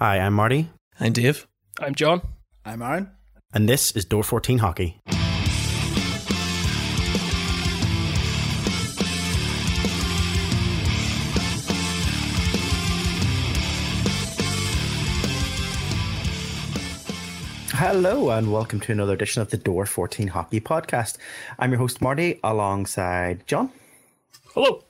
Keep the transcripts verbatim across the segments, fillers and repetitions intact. Hi, I'm Marty. I'm Dave. I'm John. I'm Aaron. And this is Door fourteen Hockey. Hello and welcome to another edition of the Door fourteen Hockey Podcast. I'm your host Marty, alongside John. Hello.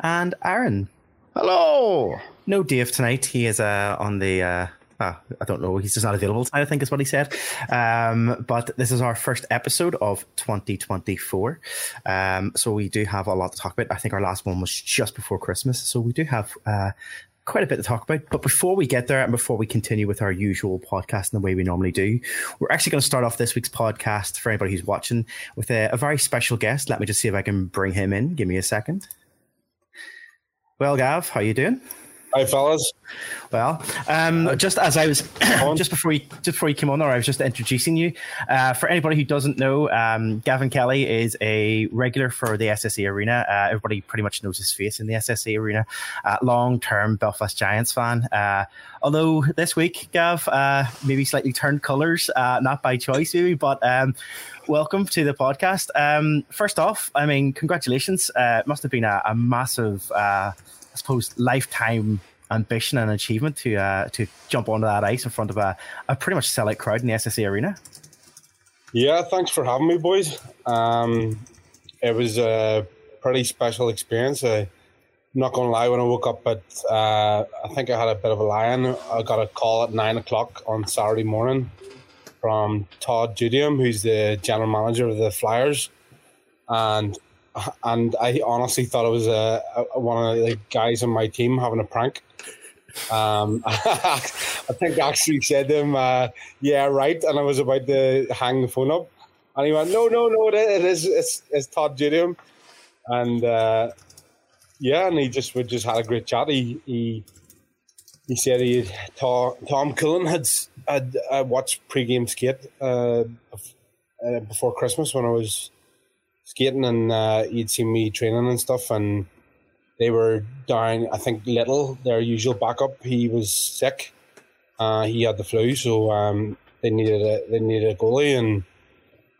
And Aaron. Hello. No Dave tonight. He is uh, on the, uh, uh, I don't know, he's just not available tonight, I think is what he said. Um, but this is our first episode of twenty twenty-four. Um, so we do have a lot to talk about. I think our last one was just before Christmas. So we do have... Uh, quite a bit to talk about, but before we get there and before we continue with our usual podcast in the way we normally do, we're actually going to start off this week's podcast for anybody who's watching with a, a very special guest. Let me just see if I can bring him in. Give me a second. Well, Gav, how you doing? Hi, fellas. Well, um, just as I was, just before you just before you came on, or I was just introducing you. Uh, for anybody who doesn't know, um, Gavin Kelly is a regular for the S S E Arena. Uh, everybody pretty much knows his face in the S S E Arena. Uh, long-term Belfast Giants fan. Uh, although this week, Gav, uh, maybe slightly turned colours, uh, not by choice, maybe, but um, welcome to the podcast. Um, first off, I mean, congratulations. Uh, it must have been a, a massive... Uh, I suppose, lifetime ambition and achievement to uh, to jump onto that ice in front of a, a pretty much sellout crowd in the S S E Arena. Yeah, thanks for having me, boys. Um, it was a pretty special experience. I'm not going to lie, when I woke up at, uh, I think I had a bit of a lie-in. I got a call at nine o'clock on Saturday morning from Todd Dutiaume, who's the general manager of the Flyers, and... And I honestly thought it was a, a, one of the guys on my team having a prank. Um, I think I actually said to him, uh, yeah, right. And I was about to hang the phone up. And he went, no, no, no, it is. It's, it's Todd Dutiaume. And uh, yeah, and he just we just had a great chat. He he, he said he Tom, Tom Cullen had, had, had watched pregame skate uh, before Christmas when I was... skating, and uh, he'd seen me training and stuff, and they were down, I think, Little, their usual backup. He was sick. Uh, he had the flu, so um, they needed a they needed a goalie, and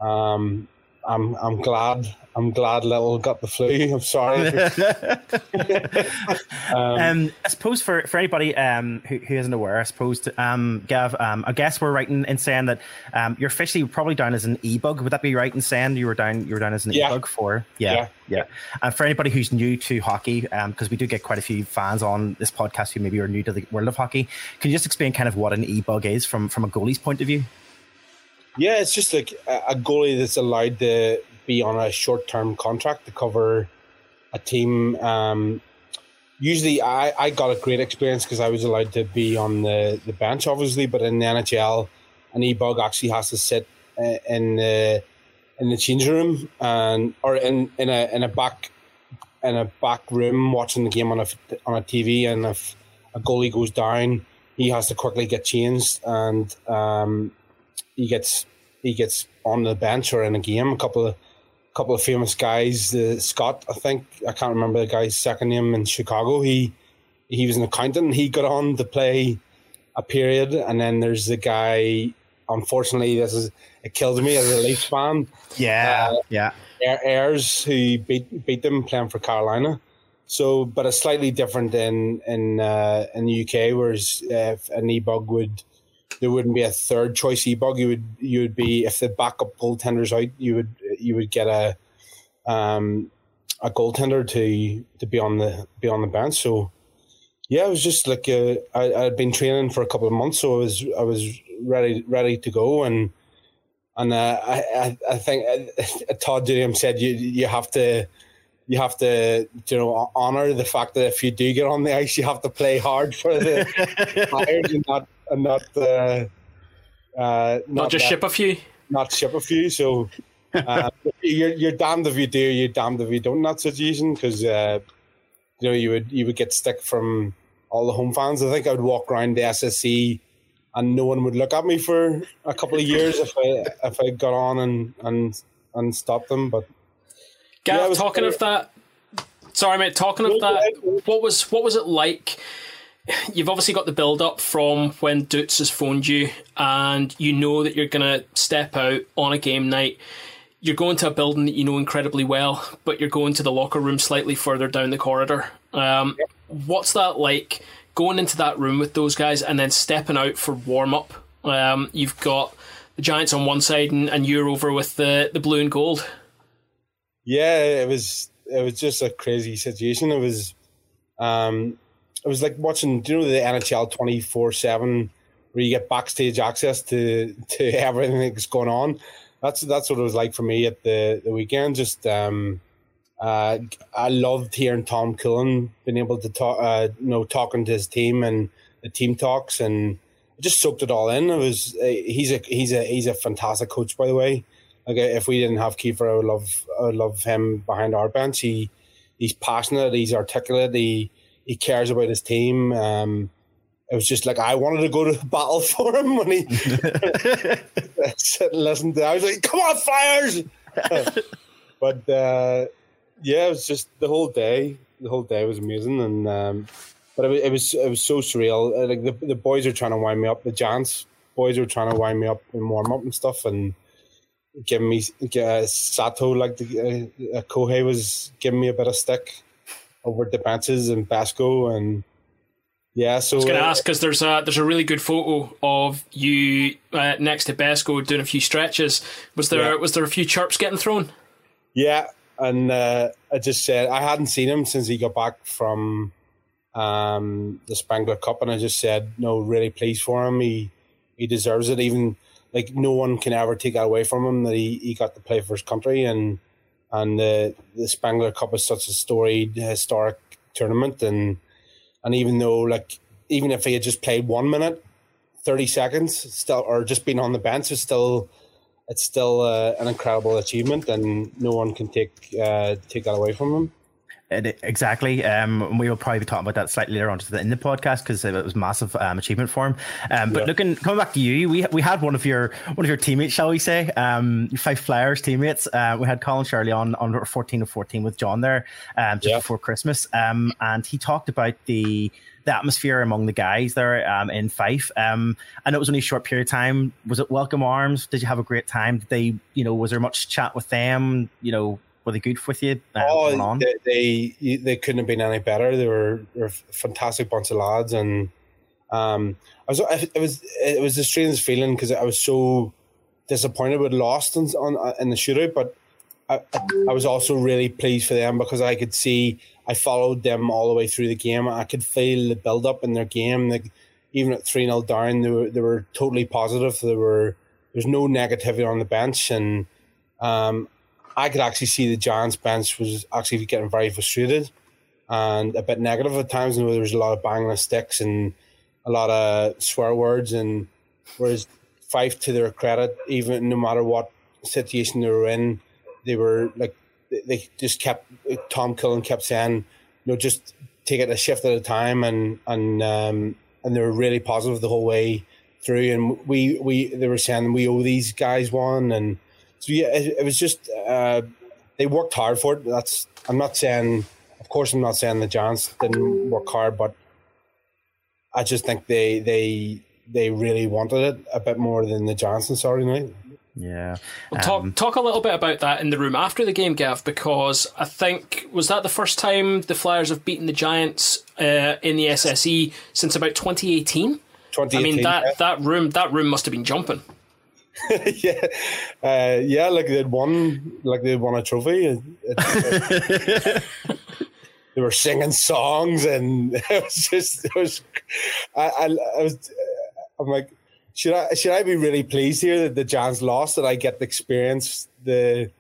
um, I'm I'm glad I'm glad Little got the flu. I'm sorry. um, um, I suppose for for anybody um, who, who isn't aware, I suppose to, um, Gav, um, I guess we're right in, in saying that um, you're officially probably down as an e-bug. Would that be right in saying you were down you were down as an yeah. e-bug for? Yeah, yeah, yeah. And for anybody who's new to hockey, because um, we do get quite a few fans on this podcast who maybe are new to the world of hockey, can you just explain kind of what an e-bug is from from a goalie's point of view? Yeah, it's just like a goalie that's allowed to be on a short-term contract to cover a team. Um, usually, I, I got a great experience because I was allowed to be on the, the bench, obviously, but in the N H L, an e-bug actually has to sit in the in the changing room and or in, in a in a back in a back room watching the game on a on a T V. And if a goalie goes down, he has to quickly get changed and. Um, He gets he gets on the bench or in a game. A couple of couple of famous guys. Uh, Scott, I think I can't remember the guy's second name in Chicago. He he was an accountant. He got on to play a period, and then there's the guy. Unfortunately, this is it killed me as a Leafs fan. Yeah, uh, yeah. Ayers, who beat beat them playing for Carolina. So, but it's slightly different in in uh, in the U K, whereas uh, an e-bug would. There wouldn't be a third choice e-bug. You would you would be if the backup goaltender's out, you would you would get a um a goaltender to to be on the be on the bench. So yeah, it was just like a, I I'd been training for a couple of months, so I was I was ready ready to go, and and uh, I I think Todd Dutiaume said you you have to. You have to, you know, honour the fact that if you do get on the ice, you have to play hard for the Flyers and not, and not, uh, uh, not, not just that, ship a few, not ship a few. So uh, you're you're damned if you do, you're damned if you don't in that situation, because uh, you know you would you would get stick from all the home fans. I think I would walk around the S S E and no one would look at me for a couple of years if I if I got on and and and stopped them, but. Gav, yeah, talking great. of that, sorry mate, talking of that, what was what was it like you've obviously got the build-up from when Dutz has phoned you and you know that you're going to step out on a game night. You're going to a building that you know incredibly well, but you're going to the locker room slightly further down the corridor. Um, yeah. What's that like, going into that room with those guys and then stepping out for warm-up? Um, you've got the Giants on one side and, and you're over with the, the blue and gold. Yeah, it was it was just a crazy situation. It was... Um, It was like watching, do you know, the N H L twenty-four seven, where you get backstage access to, to everything that's going on. That's that's what it was like for me at the, the weekend. Just um, uh, I loved hearing Tom Cullen being able to talk, uh, you know, talking to his team and the team talks, and I just soaked it all in. It was uh, he's a he's a he's a fantastic coach, by the way. Like if we didn't have Kiefer, I would love I would love him behind our bench. He he's passionate, he's articulate, he. He cares about his team. Um, it was just like I wanted to go to battle for him when he said, "Listen," to I was like, "Come on, Flyers!" But uh, yeah, it was just the whole day. The whole day was amazing, and um, but it was, it was it was so surreal. Like the the boys are trying to wind me up. The Giants boys are trying to wind me up and warm up and stuff, and giving me uh, Sato like the uh, Kohei was giving me a bit of stick over the benches and Besko, and yeah, so I was going to ask because there's a there's a really good photo of you uh, next to Besko doing a few stretches. Was there yeah. was there a few chirps getting thrown? Yeah, and uh, I just said I hadn't seen him since he got back from um, the Spangler Cup, and I just said, no, really pleased for him. He he deserves it. Even like no one can ever take that away from him that he, he got to play for his country. And. And the, the Spangler Cup is such a storied, historic tournament, and and even though like even if he had just played one minute, thirty seconds, still or just been on the bench, it's still it's still uh, an incredible achievement, and no one can take uh, take that away from him. It, exactly. Um, we will probably be talking about that slightly later on in the podcast because it was massive um, achievement for him. Um, but yeah. looking coming back to you, we we had one of your one of your teammates, shall we say, um, Fife Flyers teammates. Uh, we had Colin Shirley on on fourteen of fourteen with John there um, just yeah. before Christmas, um, and he talked about the. the atmosphere among the guys there um, in Fife. Um, I know it was only a short period of time. Was it welcome arms? Did you have a great time? Did they, you know, was there much chat with them? You know, were they good with you? Um, oh, they, they they couldn't have been any better. They were, they were a fantastic bunch of lads, and um, I was it was it was the strangest feeling because I was so disappointed with lost in, on in the shootout, but I, I was also really pleased for them because I could see. I followed them all the way through the game. I could feel the build-up in their game. Like even at three nil down, they were, they were totally positive. There were there's no negativity on the bench, and um, I could actually see the Giants bench was actually getting very frustrated and a bit negative at times. And there was a lot of banging of sticks and a lot of swear words. And whereas Fife, to their credit, even no matter what situation they were in, they were like. They just kept Tom Cullen kept saying, you know, just take it a shift at a time, and and um, and they were really positive the whole way through. And we, we they were saying we owe these guys one, and so yeah, it, it was just uh, they worked hard for it. That's I'm not saying, of course, I'm not saying the Giants didn't work hard, but I just think they they they really wanted it a bit more than the Giants on Saturday night. Yeah. Well, talk um, talk a little bit about that in the room after the game, Gav, because I think, was that the first time the Flyers have beaten the Giants uh, in the S S E since about twenty eighteen? twenty eighteen I mean, that, yeah. that room that room must have been jumping. yeah, uh, yeah, like they'd won, like they'd won a trophy. It, it, they were singing songs, and it was just, it was, I, I, I was, I'm like. Should I should I be really pleased here that the Giants lost, that I get to experience the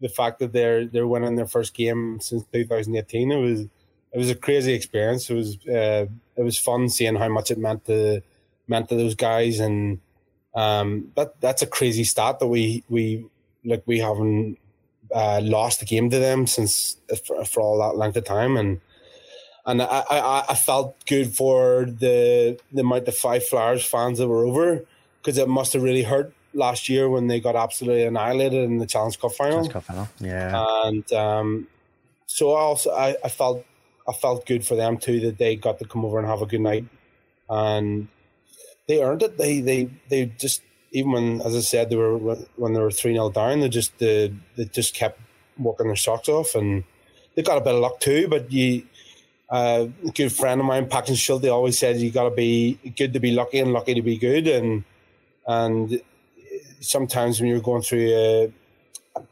the fact that they're they're winning their first game since two thousand eighteen? It was it was a crazy experience. It was uh, it was fun seeing how much it meant to meant to those guys, and um, that that's a crazy stat that we we like we haven't uh, lost a game to them since for, for all that length of time. And. And I, I, I felt good for the the amount of Five Flyers fans that were over, because it must have really hurt last year when they got absolutely annihilated in the Challenge Cup final. Challenge Cup final, yeah. And um, so I also I, I felt I felt good for them too, that they got to come over and have a good night. And they earned it. They they, they just, even when, as I said, they were when they were three nil down, they just they, they just kept working their socks off. And they got a bit of luck too, but you, uh, a good friend of mine, Paxton Schulte, always said you got to be good to be lucky and lucky to be good. And and sometimes when you're going through a,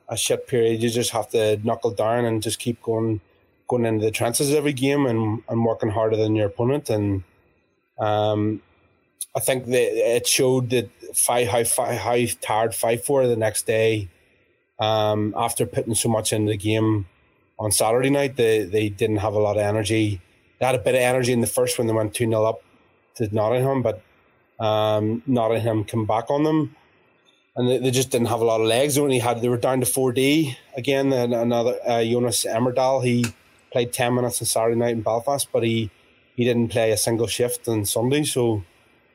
a shit period, you just have to knuckle down and just keep going going into the trenches every game and, and working harder than your opponent. And um, I think that it showed that five, how, how tired Fife were the next day um, after putting so much into the game. On Saturday night, they, they didn't have a lot of energy. They had a bit of energy in the first when they went two nil up to Nottingham, but um, Nottingham came back on them. And they, they just didn't have a lot of legs. They only had, they were down to four D again. And another uh, Jonas Emmerdahl, he played ten minutes on Saturday night in Belfast, but he, he didn't play a single shift on Sunday. So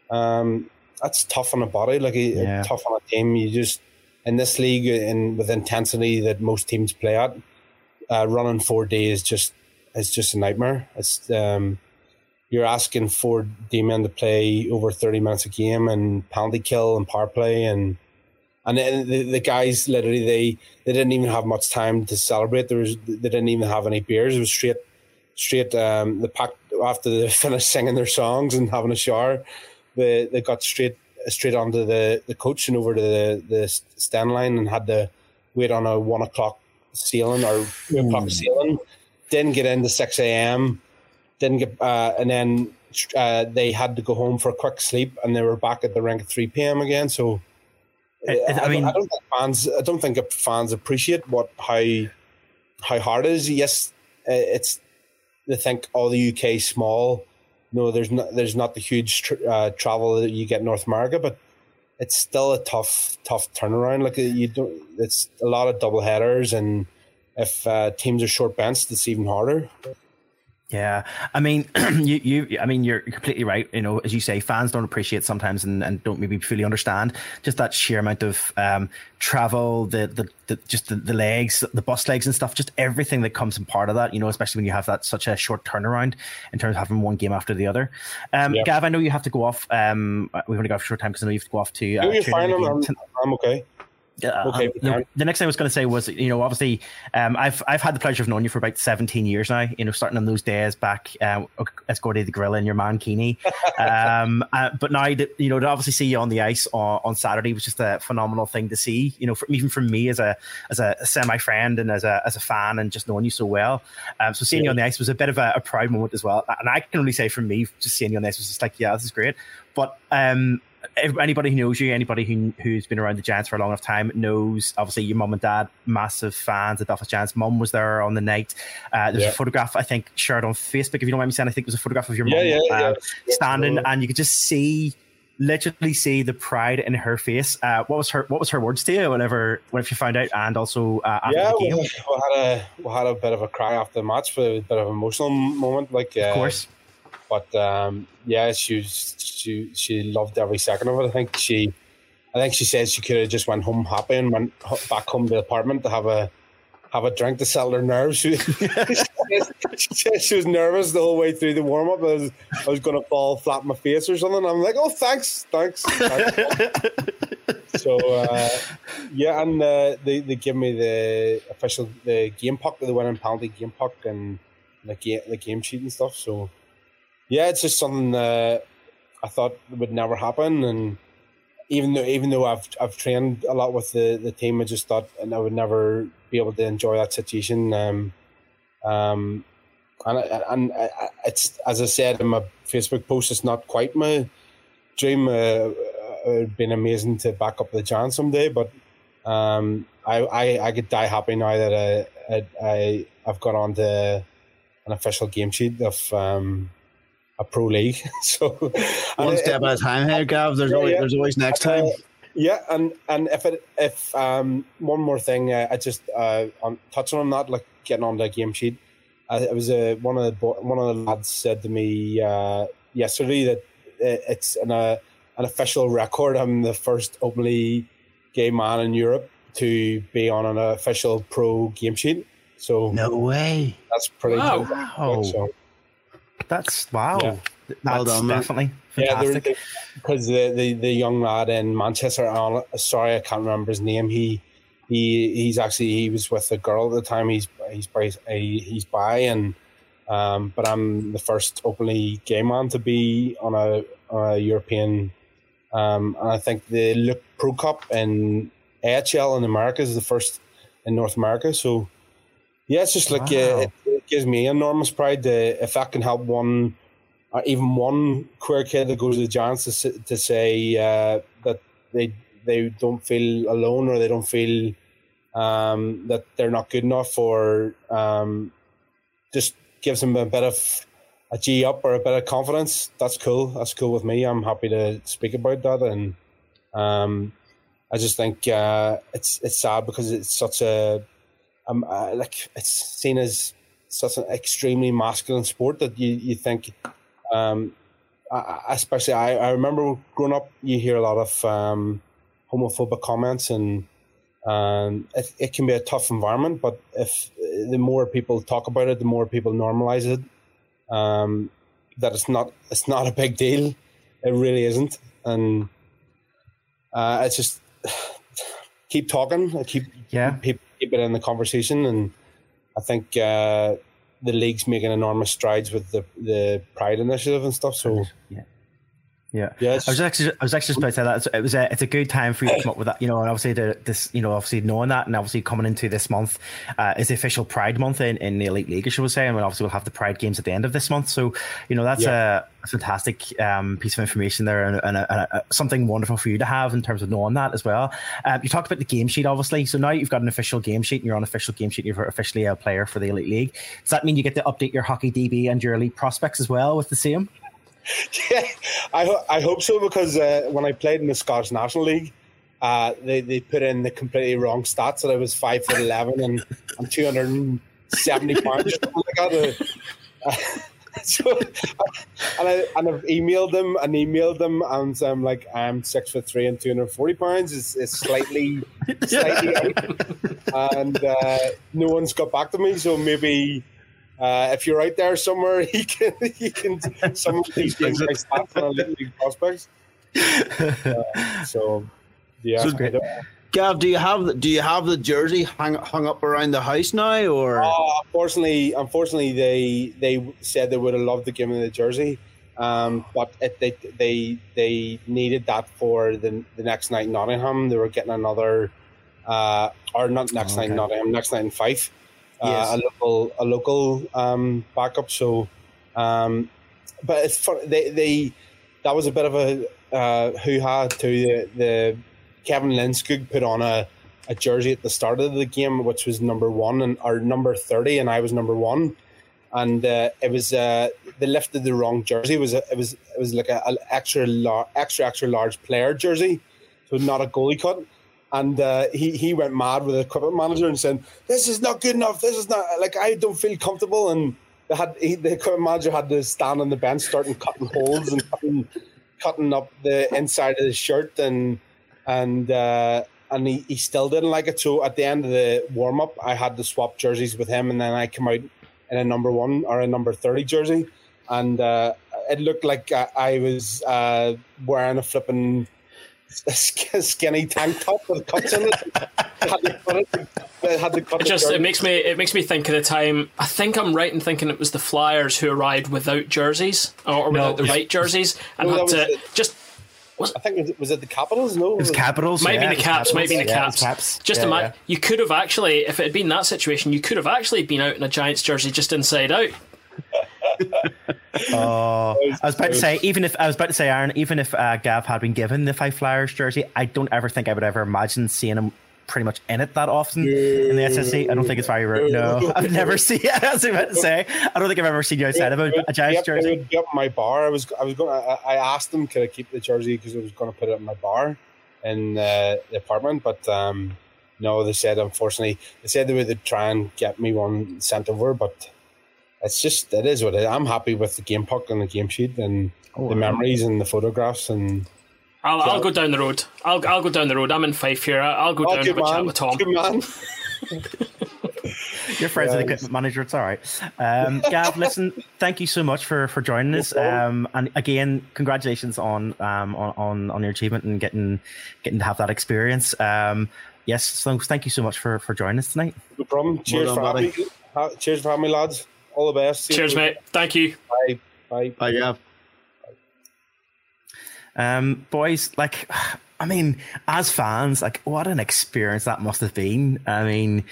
um, that's tough on a body, like yeah. tough on a team. You just, in this league, in with intensity that most teams play at, Uh, running four D is just it's just a nightmare. It's um, you're asking four D men to play over thirty minutes a game and penalty kill and power play and and the, the guys literally they, they didn't even have much time to celebrate. There was they didn't even have any beers. It was straight straight um, the pack after they finished singing their songs and having a shower. They they got straight straight onto the, the coach and over to the, the stand line and had to wait on a one o'clock. Ceiling or two o'clock ceiling, didn't get into six a.m. Didn't get, uh, and then uh, they had to go home for a quick sleep, and they were back at the rink at three p.m. again. So, I, I, I mean, I don't think fans, I don't think fans appreciate what how how hard it is. Yes, it's they think all oh, the U K is small. No, there's not there's not the huge tr- uh, travel that you get in North America, but it's still a tough, tough turnaround. Like you don't, it's a lot of double headers, and if uh, teams are short benched, it's even harder. Yeah, I mean, you, you, I mean, you're completely right. You know, as you say, fans don't appreciate sometimes, and, and don't maybe fully understand just that sheer amount of um, travel, the the, the just the, the legs, the bus legs and stuff, just everything that comes in part of that. You know, especially when you have that such a short turnaround in terms of having one game after the other. Um, yeah. Gav, I know you have to go off. Um, we've only got a short time because I know you have to go off to. Uh, no, you're fine. I'm, I'm okay. Uh, okay, the, the next thing I was going to say was, you know, obviously, um, I've I've had the pleasure of knowing you for about seventeen years now. You know, starting on those days back um, as Gordy the Gorilla and your man Keeney. Um, uh, but now that you know to obviously see you on the ice on, on Saturday was just a phenomenal thing to see. You know, for, even for me as a as a semi friend and as a as a fan and just knowing you so well. Um, so seeing yeah. you on the ice was a bit of a, a proud moment as well. And I can only say for me, just seeing you on the ice was just like, yeah, this is great. But um. Anybody who knows you, anybody who, who's been around the Giants for a long enough time knows, obviously, your mum and dad, massive fans of the Belfast Giants. Mum was there on the night. Uh, there's yeah. a photograph, I think, shared on Facebook, if you don't mind me saying, I think it was a photograph of your yeah, mum yeah, um, yeah. standing, yeah. and you could just see, literally see the pride in her face. Uh, what was her What was her words to you whenever, whenever you found out, and also uh, after yeah, the game? Yeah, we, we, we had a bit of a cry after the match, but it was a bit of an emotional moment. Like, uh, of course. But um, yeah, she was, she she loved every second of it. I think she, I think she said she could have just went home happy and went back home to the apartment to have a have a drink to settle her nerves. She, she, said she was nervous the whole way through the warm up. I was I was going to fall flat on my face or something. I'm like, oh, thanks, thanks. thanks. So uh, yeah, and uh, they they give me the official the game puck, the winning penalty game puck, and the game the game sheet and stuff. So. Yeah, it's just something that I thought would never happen, and even though even though I've I've trained a lot with the, the team, I just thought and I would never be able to enjoy that situation. Um, um, and and it's as I said in my Facebook post, it's not quite my dream. Uh, it would be amazing to back up the Giants someday, but um, I, I I could die happy now that I I, I I've got onto an official game sheet of. Um, A pro league, so one step at a time. Here, Gav. There's yeah, always, yeah. there's always next time. Uh, yeah, and and if it, if um one more thing, uh, I just uh on touching on that, like getting on the game sheet. Uh, it was a uh, one of the bo- one of the lads said to me uh, yesterday that it's an uh, an official record. I'm the first openly gay man in Europe to be on an official pro game sheet. So no way. That's pretty wow. cool. Wow. So, that's wow. Yeah. That's well done, definitely. Fantastic. Yeah, because the, the the young lad in Manchester, sorry, I can't remember his name. He he he's actually he was with a girl at the time. He's he's by he's by and um, but I'm the first openly gay man to be on a, on a European. Um, and I think the Look Pro Cup in A H L in America is the first in North America. So yeah, it's just like wow. yeah, it, it gives me enormous pride to, if I can help one. Or even one queer kid that goes to the Giants to, to say uh, that they they don't feel alone, or they don't feel um, that they're not good enough, or um, just gives them a bit of a G up or a bit of confidence. That's cool. That's cool with me. I'm happy to speak about that, and um, I just think uh, it's it's sad because it's such a um, uh, like it's seen as such an extremely masculine sport that you you think. Um, I, especially, I, I remember growing up, you hear a lot of um, homophobic comments, and um, it, it can be a tough environment. But if the more people talk about it, the more people normalize it. Um, that it's not, it's not a big deal. It really isn't, and uh, it's just keep talking, I keep yeah, keep, keep it in the conversation, and I think. Uh, The league's making enormous strides with the the Pride Initiative and stuff. So yeah, yeah. yeah I was actually I was actually just about to say that it's, it was a, it's a good time for you to come up with that, you know. And obviously the, this, you know, obviously knowing that, and obviously coming into this month uh, is the official Pride Month in, in the Elite League, I should say, and obviously we'll have the Pride Games at the end of this month. So you know that's yeah. a. fantastic um, piece of information there, and, and, a, and a, something wonderful for you to have in terms of knowing that as well. Um, you talked about the game sheet, obviously. So now you've got an official game sheet, and you're on an official game sheet. You're officially a player for the Elite League. Does that mean you get to update your hockey D B and your elite prospects as well with the same? Yeah, I, ho- I hope so, because uh, when I played in the Scottish National League, uh, they, they put in the completely wrong stats that I was five foot eleven and, and two hundred and seventy pounds. Like that. Uh, So, and, I, and I've emailed them and emailed them, and I'm like, I'm six foot three and two hundred forty pounds. It's, it's slightly, slightly, out. And uh, no one's got back to me. So maybe uh, if you're out there somewhere, you can, you can some of these things like stats on Little League prospects. Uh, so, yeah. So, Gav, do you have do you have the jersey hung, hung up around the house now, or? Oh, unfortunately, unfortunately, they they said they would have loved to give me the jersey, um, but it, they they they needed that for the the next night in Nottingham. They were getting another, uh, or not next okay. night in Nottingham, next night in Fife, uh, yes. a local a local um, backup. So, um, but it's fun, they they that was a bit of a uh, hoo-ha to the the. Kevin Linskoog put on a, a jersey at the start of the game, which was number one and or number thirty, and I was number one, and uh, it was uh, they lifted the wrong jersey. It was a, it was it was like an extra lar- extra extra large player jersey, so not a goalie cut, and uh, he he went mad with the equipment manager and said, "This is not good enough. This is not like I don't feel comfortable." And they had he, the equipment manager had to stand on the bench, starting cutting holes and cutting, cutting up the inside of the shirt and. And uh, and he, he still didn't like it. So at the end of the warm up, I had to swap jerseys with him, and then I came out in a number one or a number thirty jersey, and uh, it looked like I, I was uh, wearing a flipping skinny tank top with cuts in it. I had to cut it. I had to cut it. Just it makes me it makes me think of the time. I think I'm right in thinking it was the Flyers who arrived without jerseys or without no. the right jerseys and no, had to it. just. Was I think it was it the Capitals? No, it was Capitals. Might yeah, be the Caps. Might be the yeah, Caps. Caps. Just yeah, imagine yeah. you could have actually, if it had been that situation, you could have actually been out in a Giants jersey, just inside out. Oh, I was about to say, even if I was about to say, Aaron, even if uh, Gav had been given the Five Flyers jersey, I don't ever think I would ever imagine seeing him pretty much in it that often in the S S E. I don't think it's very rare. No, I've never seen it. I was about to say, I don't think I've ever seen you outside of a, a Giants jersey. It would be up my bar. I was, I was going. I asked them, could I keep the jersey because I was going to put it in my bar in uh, the apartment. But um, no, they said unfortunately, they said they would try and get me one sent over. But it's just it is what it is. I'm happy with the game puck and the game sheet and oh, the wow. memories and the photographs and. I'll, I'll go down the road. I'll I'll go down the road. I'm in Fife here. I'll go oh, down and chat with Tom. Good man. You're friends yeah, with the equipment manager. It's all right. Um, Gav, listen, thank you so much for, for joining us. Um, and again, congratulations on um on, on, on your achievement and getting getting to have that experience. Um, yes, so thank you so much for, for joining us tonight. No problem. Cheers well done, for having me. Cheers for having me, lads. All the best. See Cheers, you. Mate. Thank you. Bye. Bye. Bye, Gav. Um, boys, like, I mean, as fans, like, what an experience that must have been. I mean,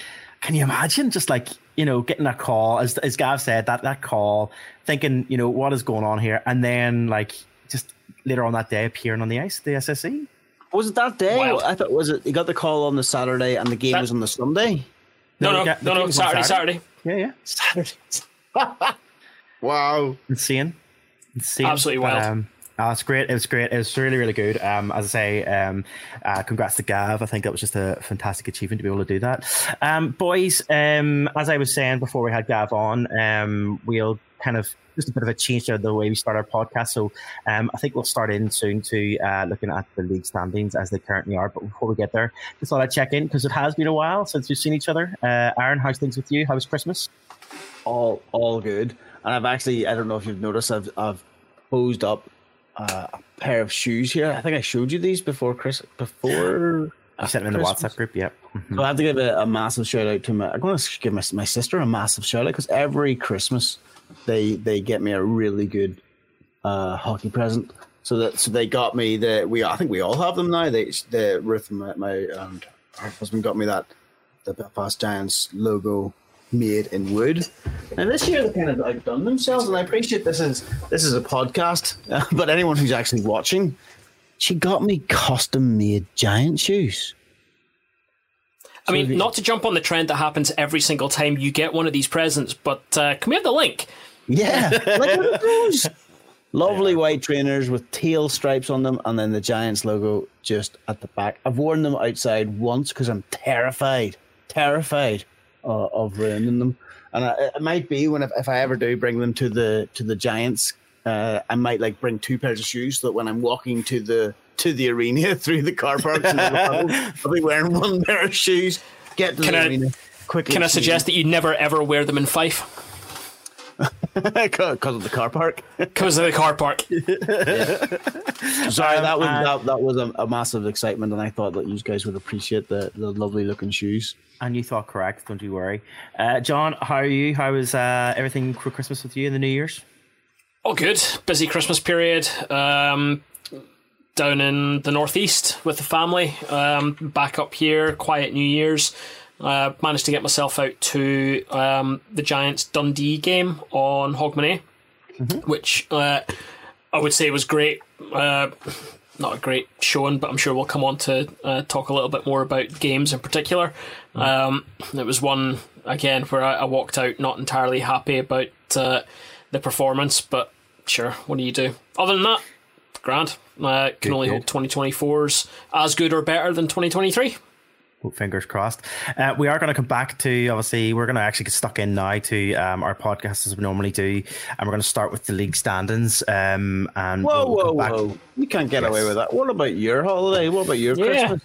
can you imagine just like, you know, getting a call, as as Gav said, that that call, thinking, you know, what is going on here? And then, like, just later on that day, appearing on the ice at the S S E. Was it that day? Wild. I thought, was it, you got the call on the Saturday and the game that, was on the Sunday? No, no, no, got, no, no Saturday, Saturday, Saturday. Yeah, yeah. Saturday. Wow. Insane. Insane. Absolutely wild. Um, Oh, it's great. It was great. It was really, really good. Um, as I say, um, uh, congrats to Gav. I think that was just a fantastic achievement to be able to do that. Um, boys, um, as I was saying before we had Gav on, um, we'll kind of just a bit of a change to the way we start our podcast. So um, I think we'll start in soon to uh, looking at the league standings as they currently are. But before we get there, just thought I'd check in because it has been a while since we've seen each other. Uh, Aaron, how's things with you? How was Christmas? All, all good. And I've actually, I don't know if you've noticed, I've, I've posed up Uh, a pair of shoes here. I think I showed you these before Chris. Before I sent them in the WhatsApp group. Yep. Mm-hmm. So I have to give a, a massive shout out to my. I'm going to give my, my sister a massive shout out because every Christmas they they get me a really good uh, hockey present. So that so they got me the we. I think we all have them now. They the Ruth my, my um, husband got me that the Belfast Giants logo made in wood. Now this year they've kind of outdone themselves, and I appreciate this is this is a podcast, uh, but anyone who's actually watching, she got me custom made giant shoes. I so mean you, not to jump on the trend that happens every single time you get one of these presents, but uh, can we have the link? Yeah. Like, what are those? Lovely yeah. White trainers with teal stripes on them and then the Giants logo just at the back. I've worn them outside once because I'm terrified terrified Uh, of ruining them, and I, it might be when if, if I ever do bring them to the to the Giants, uh, I might like bring two pairs of shoes so that when I'm walking to the to the arena through the car parks, and the level, I'll be wearing one pair of shoes. Get to can the I, arena quickly. Can I suggest that you never ever wear them in Fife? Because of the car park. Because of the car park. Yeah. Sorry, um, that was uh, that, that was a, a massive excitement, and I thought that you guys would appreciate the the lovely looking shoes. And you thought correct, don't you worry. Uh, John, how are you? How was uh, everything for Christmas with you and the New Year's? Oh, good. Busy Christmas period. Um, down in the northeast with the family. Um, back up here, quiet New Year's. Uh, managed to get myself out to um, the Giants Dundee game on Hogmanay, mm-hmm. which uh, I would say was great. Uh, Not a great showing, but I'm sure we'll come on to uh, talk a little bit more about games in particular. Um, it was one, again, where I, I walked out not entirely happy about uh, the performance, but sure, what do you do? Other than that, grand. Uh, can good, only good. hope twenty twenty-four's as good or better than twenty twenty-three. Fingers crossed. Uh, we are going to come back to, obviously, we're going to actually get stuck in now to um, our podcast as we normally do, and we're going to start with the league standings. Um, and whoa, we'll whoa, back. whoa! You can't get yes. away with that. What about your holiday? What about your yeah. Christmas?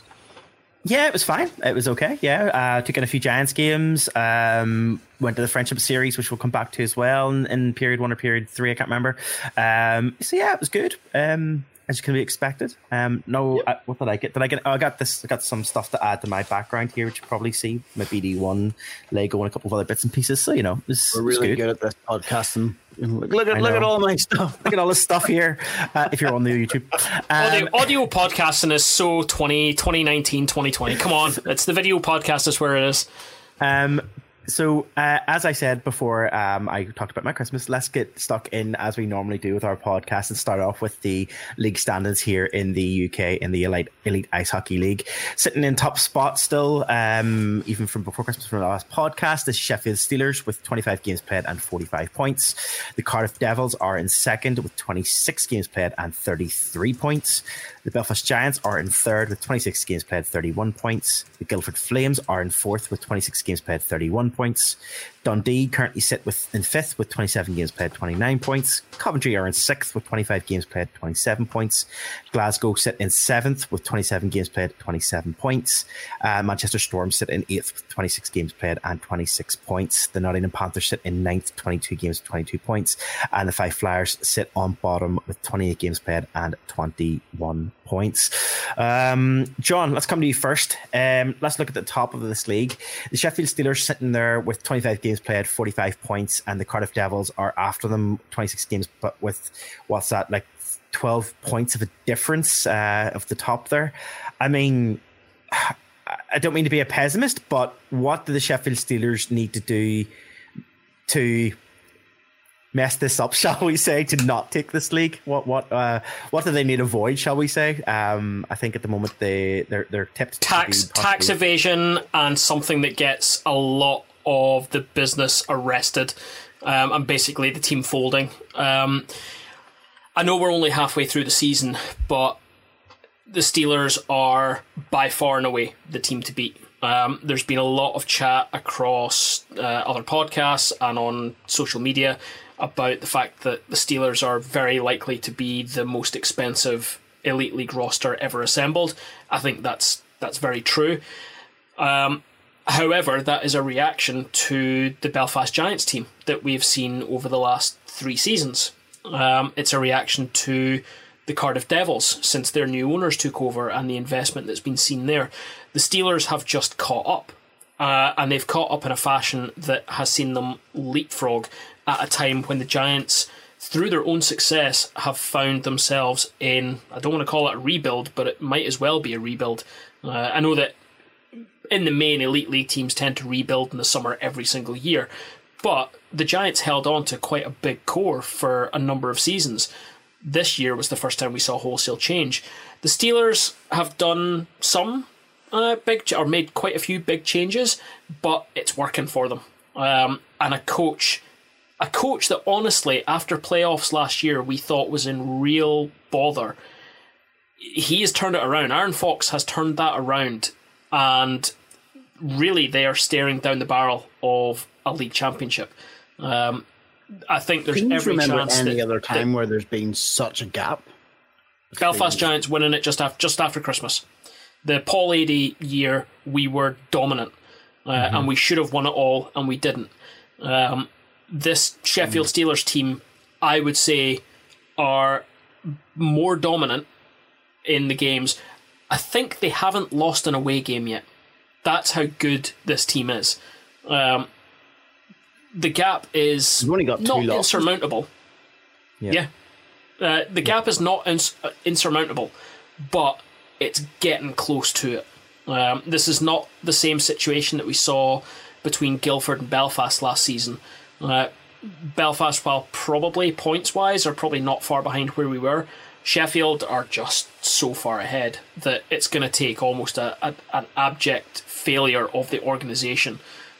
Yeah, it was fine. It was okay. Yeah, uh, took in a few Giants games. Um, went to the Friendship Series, which we'll come back to as well in, in period one or period three. I can't remember. Um, so yeah, it was good. Um, As can be expected. Um, no, yep. I, what did I get? Did I get? Oh, I got this. I got some stuff to add to my background here, which you probably see my B D one Lego and a couple of other bits and pieces. So you know, this we're really good. good at this podcasting. Look, look at look at all my stuff. Look at all this stuff here. Uh, if you're on the YouTube, um, audio, audio podcasting is so twenty nineteen, twenty twenty. Come on, it's the video podcast is where it is. Um. So, uh, as I said before, um, I talked about my Christmas. Let's get stuck in, as we normally do with our podcast, and start off with the league standings here in the U K in the Elite, Elite Ice Hockey League. Sitting in top spot still, um, even from before Christmas, from the last podcast, is Sheffield Steelers with twenty-five games played and forty-five points. The Cardiff Devils are in second with twenty-six games played and thirty-three points. The Belfast Giants are in third with twenty-six games played, thirty-one points. The Guildford Flames are in fourth with twenty-six games played, thirty-one points. points. Dundee currently sit with in fifth with twenty-seven games played, twenty-nine points. Coventry are in sixth with twenty-five games played, twenty-seven points. Glasgow sit in seventh with twenty-seven games played, twenty-seven points. Uh, Manchester Storm sit in eighth with twenty-six games played and twenty-six points. The Nottingham Panthers sit in ninth, twenty-two games, twenty-two points. And the Fife Flyers sit on bottom with twenty-eight games played and twenty-one points. Um, John, let's come to you first. Um, let's look at the top of this league. The Sheffield Steelers sitting there with twenty-five games played, forty-five points, and the Cardiff Devils are after them, twenty-six games, but with what's that, like twelve points of a difference uh, of the top there. I mean, I don't mean to be a pessimist, but what do the Sheffield Steelers need to do to mess this up, shall we say, to not take this league? What what uh, what do they need to avoid, shall we say? Um, I think at the moment they they're, they're tipped tax tax evasion and something that gets a lot of the business arrested, um, and basically the team folding. Um, I know we're only halfway through the season, but the Steelers are by far and away the team to beat. Um, there's been a lot of chat across uh, other podcasts and on social media about the fact that the Steelers are very likely to be the most expensive Elite League roster ever assembled. I think that's that's very true. Um, However, that is a reaction to the Belfast Giants team that we've seen over the last three seasons. Um, it's a reaction to the Cardiff Devils since their new owners took over and the investment that's been seen there. The Steelers have just caught up, uh, and they've caught up in a fashion that has seen them leapfrog at a time when the Giants, through their own success, have found themselves in, I don't want to call it a rebuild, but it might as well be a rebuild. Uh, I know that in the main, Elite League teams tend to rebuild in the summer every single year, but the Giants held on to quite a big core for a number of seasons. This year was the first time we saw wholesale change. The Steelers have done some uh, big, ch- or made quite a few big changes, but it's working for them. Um, and a coach, a coach that honestly, after playoffs last year, we thought was in real bother. He has turned it around. Aaron Fox has turned that around, and really they are staring down the barrel of a league championship. Um, I think there's Can every remember chance any that, other time that, where there's been such a gap. Belfast things. Giants winning it just after just after Christmas. The Paul Adey year, we were dominant, uh, mm-hmm. and we should have won it all, and we didn't. Um, this Sheffield mm. Steelers team, I would say, are more dominant in the games. I think they haven't lost an away game yet. That's how good this team is. Um, the gap is only got not losses. insurmountable. Yeah. yeah. Uh, the yeah. gap is not ins- insurmountable, but it's getting close to it. Um, this is not the same situation that we saw between Guildford and Belfast last season. Uh, Belfast, while probably points-wise, are probably not far behind where we were. Sheffield are just so far ahead that it's going to take almost a, a an abject failure of the organisation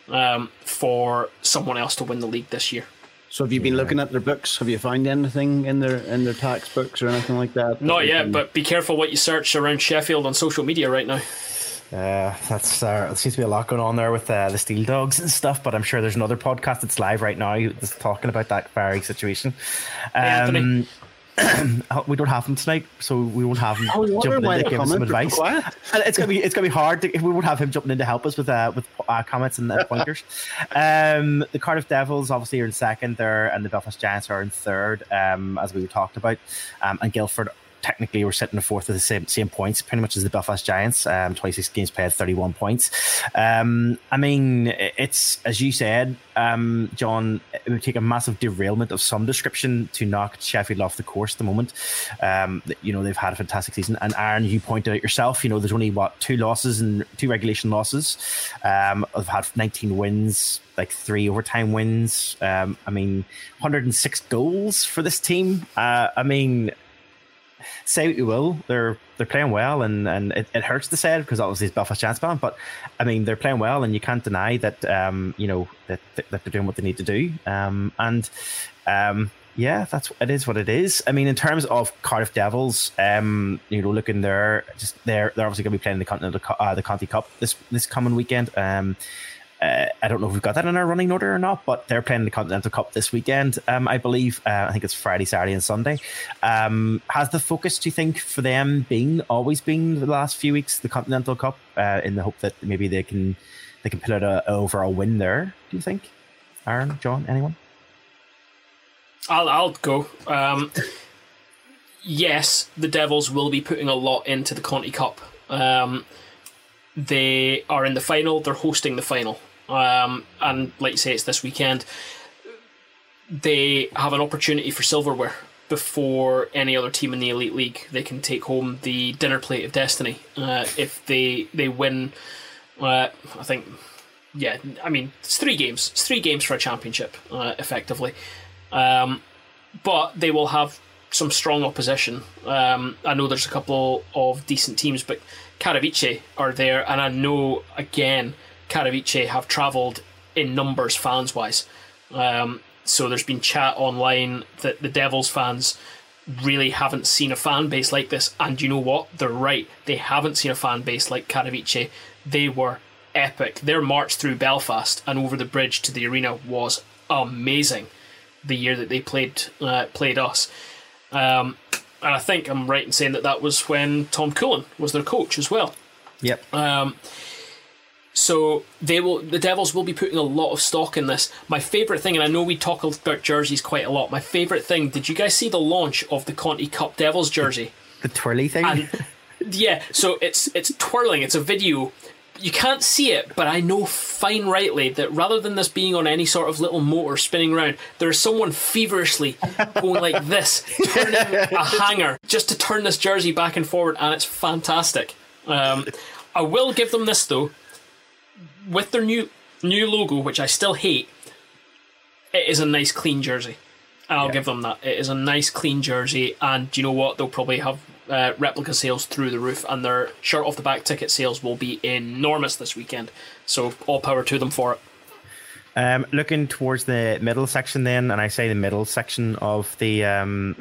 um, for someone else to win the league this year. So have you been yeah. looking at their books? Have you found anything in their in their tax books or anything like that? Not that yet, can... but be careful what you search around Sheffield on social media right now. Uh, that's uh, there seems to be a lot going on there with uh, the Steel Dogs and stuff, but I'm sure there's another podcast that's live right now that's talking about that very situation. Um, hey, Anthony. We don't have them tonight, so we won't have him jumping in to give us some advice. It's gonna be it's gonna be hard. To, we won't have him jumping in to help us with uh, with uh, comments and uh, pointers. Um, the Cardiff Devils obviously are in second there, and the Belfast Giants are in third, um, as we were talking about, um, and Guildford technically we're sitting in fourth with the same same points pretty much as the Belfast Giants, um, twenty-six games played, thirty-one points. um, I mean, it's as you said, um, John, it would take a massive derailment of some description to knock Sheffield off the course at the moment. Um, you know, they've had a fantastic season, and Aaron, you pointed out yourself, you know, there's only what two losses and two regulation losses. um, I've had nineteen wins, like three overtime wins. um, I mean, one hundred six goals for this team. uh, I mean, say what you will, they're they're playing well, and, and it, it hurts to say it because obviously it's Belfast Giants fan, but I mean they're playing well, and you can't deny that, um, you know, that, that they're doing what they need to do. Um, and um, yeah, that's it is what it is. I mean, in terms of Cardiff Devils, um, you know, looking there, just they're they're obviously going to be playing the Continental uh, the Conti Cup this this coming weekend. Um, Uh, I don't know if we've got that in our running order or not, but they're playing the Continental Cup this weekend, um, I believe. Uh, I think it's Friday, Saturday and Sunday. Um, has the focus, do you think, for them been always been the last few weeks, the Continental Cup, uh, in the hope that maybe they can they can pull out an overall win there, do you think? Aaron, John, anyone? I'll, I'll go. Um, yes, the Devils will be putting a lot into the Conti Cup. Um, they are in the final. They're hosting the final. Um, and like you say, it's this weekend. They have an opportunity for silverware before any other team in the Elite League. They can take home the dinner plate of destiny. Uh, if they they win, uh, I think, yeah, I mean, it's three games. It's three games for a championship, uh, effectively. Um, but they will have some strong opposition. Um, I know there's a couple of decent teams, but Karavice are there, and I know, again, Karavice have travelled in numbers fans-wise. Um, so there's been chat online that the Devils fans really haven't seen a fan base like this, and you know what? They're right. They haven't seen a fan base like Karavice. They were epic. Their march through Belfast and over the bridge to the arena was amazing the year that they played uh, played us. Um, and I think I'm right in saying that that was when Tom Cullen was their coach as well. Yep. Um, so they will, the Devils will be putting a lot of stock in this. My favourite thing, and I know we talk about jerseys quite a lot, my favourite thing, did you guys see the launch of the Conti Cup Devils jersey? The, the twirly thing? And, yeah, so it's it's twirling. It's a video. You can't see it, but I know fine rightly that rather than this being on any sort of little motor spinning around, there is someone feverishly going like this, turning a hanger just to turn this jersey back and forward, and it's fantastic. Um, I will give them this though, with their new new logo, which I still hate, it is a nice clean jersey. I'll yeah. give them that. It is a nice clean jersey, and you know what? They'll probably have Uh, replica sales through the roof, and their shirt off the back ticket sales will be enormous this weekend, so all power to them for it. Um, looking towards the middle section then, and I say the middle section of the um,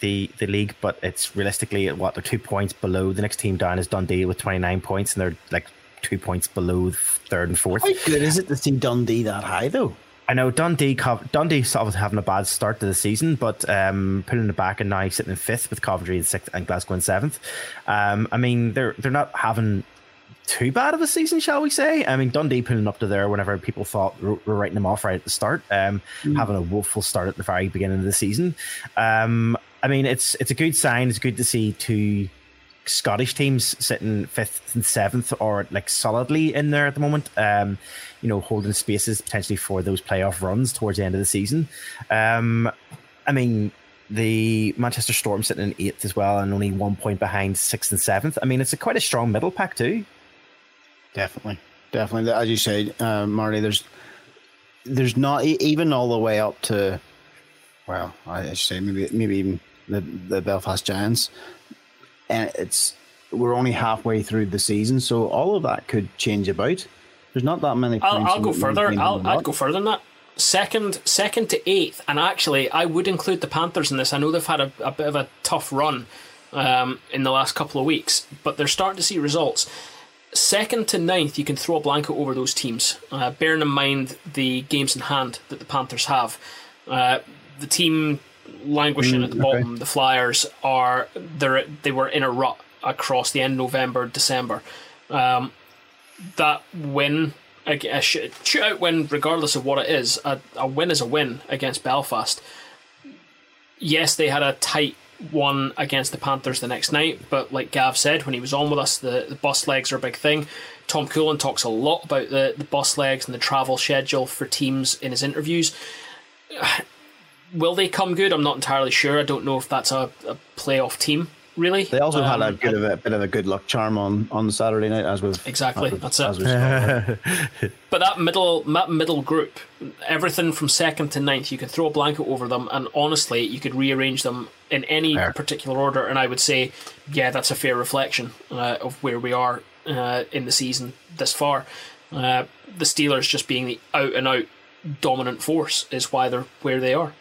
the the league, but it's realistically at what, they're two points below the next team down is Dundee with twenty-nine points, and they're like two points below third and fourth. How good is it to see Dundee that high though? I know Dundee Dundee sort of having a bad start to the season, but um, pulling it back and now sitting in fifth with Coventry in sixth and Glasgow in seventh. Um, I mean, they're they're not having too bad of a season, shall we say? I mean, Dundee pulling up to there whenever people thought we were writing them off right at the start, um, mm. having a woeful start at the very beginning of the season. Um, I mean, it's it's a good sign. It's good to see two Scottish teams sitting fifth and seventh or like solidly in there at the moment, um, you know, holding spaces potentially for those playoff runs towards the end of the season. Um, I mean, the Manchester Storm sitting in eighth as well and only one point behind sixth and seventh. I mean, it's a quite a strong middle pack too. Definitely. Definitely. As you say, uh, Marty, there's there's not even all the way up to, well, I should say maybe, maybe even the, the Belfast Giants. And it's we're only halfway through the season, so all of that could change about. There's not that many. I'll, I'll go further. I'll I'd go further than that. Second, second to eighth, and actually, I would include the Panthers in this. I know they've had a, a bit of a tough run um, in the last couple of weeks, but they're starting to see results. Second to ninth, you can throw a blanket over those teams, uh, bearing in mind the games in hand that the Panthers have. Uh, the team languishing mm, at the bottom, okay. The Flyers are they're they were in a rut across the end of November, December. Um, that win, a, a shootout win, regardless of what it is, a, a win is a win against Belfast. Yes, they had a tight one against the Panthers the next night, but like Gav said when he was on with us, the, the bus legs are a big thing. Tom Cullen talks a lot about the, the bus legs and the travel schedule for teams in his interviews. Will they come good? I'm not entirely sure. I don't know if that's a, a playoff team, really. They also um, had a bit of a bit of a good luck charm on, on Saturday night, as we've exactly as that's as it. As but that middle that middle group, everything from second to ninth, you could throw a blanket over them, and honestly, you could rearrange them in any fair. particular order. And I would say, yeah, that's a fair reflection uh, of where we are uh, in the season this far. Uh, the Steelers just being the out and out dominant force is why they're where they are.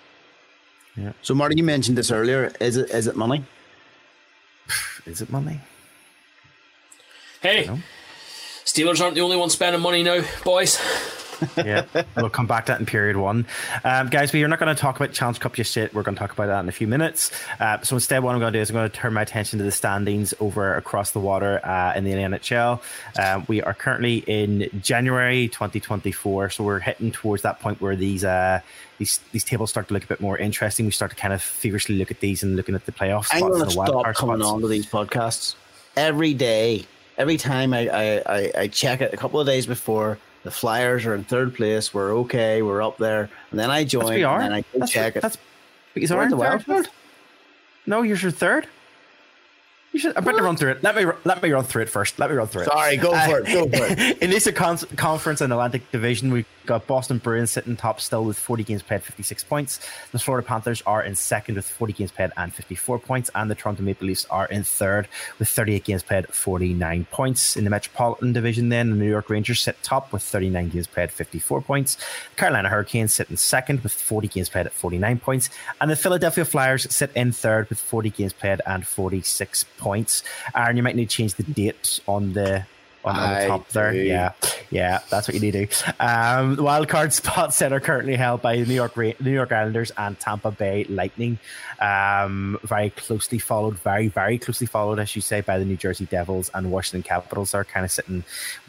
Yeah. So, Marty, you mentioned this earlier. Is it is it money? Is it money? Hey, Steelers aren't the only ones spending money now, boys. Yeah, we'll come back to that in period one. Um, guys, we are not going to talk about Challenge Cup just yet. We're going to talk about that in a few minutes. Uh, so instead, what I'm going to do is I'm going to turn my attention to the standings over across the water uh, in the N H L. Um, we are currently in January twenty twenty-four, so we're hitting towards that point where these uh, these these tables start to look a bit more interesting. We start to kind of feverishly look at these and looking at the playoffs. I'm going to stop coming spots. on to these podcasts every day. Every time I, I, I check it a couple of days before, the Flyers are in third place. We're okay. We're up there. And then I join and then I go that's check a, it. That's because we're in the wild card. No, you're your third. You should. I better what? run through it. Let me let me run through it first. Let me run through it. Sorry, go uh, for it. Go for it. In this con- conference and Atlantic Division, we've got Boston Bruins sitting top still with forty games played, fifty-six points. The Florida Panthers are in second with forty games played and fifty-four points, and the Toronto Maple Leafs are in third with thirty-eight games played, forty-nine points. In the Metropolitan Division, then the New York Rangers sit top with thirty-nine games played, fifty-four points. Carolina Hurricanes sit in second with forty games played at forty-nine points, and the Philadelphia Flyers sit in third with forty games played and forty-six points. points. Aaron, you might need to change the dates on the on, on the top do. there. Yeah, yeah, that's what you need to do. Um, the wild card spots that are currently held by the New York New York Islanders and Tampa Bay Lightning. Um, very closely followed, very very closely followed, as you say, by the New Jersey Devils and Washington Capitals. Are kind of sitting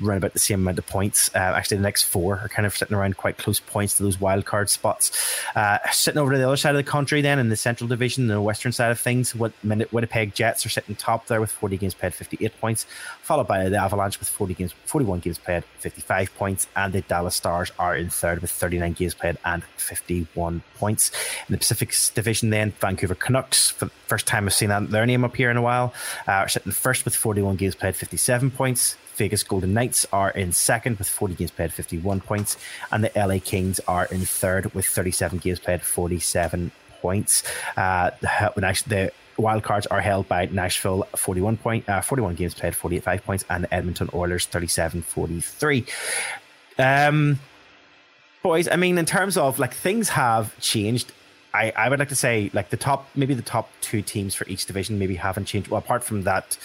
around about the same amount of points. Uh, actually, the next four are kind of sitting around quite close points to those wild card spots. Uh, sitting over to the other side of the country, then in the Central Division, the Western side of things, what Winnipeg Jets are sitting top there with forty games played, fifty-eight points, followed by the Avalanche with forty games, forty-one games played, fifty-five points, and the Dallas Stars are in third with thirty-nine games played and fifty-one points. In the Pacific Division, then Vancouver Canucks, for the first time I've seen their name up here in a while, uh, are sitting first with forty-one games played, fifty-seven points. Vegas Golden Knights are in second with forty games played, fifty-one points, and the L A Kings are in third with thirty-seven games played, forty-seven points. Uh, the, the wildcards are held by Nashville, forty-one point, uh, forty-one games played, forty-five points, and the Edmonton Oilers, thirty-seven forty-three. Um, boys, I mean, in terms of like things have changed. I, I would like to say like the top, maybe the top two teams for each division maybe haven't changed. Well, apart from that,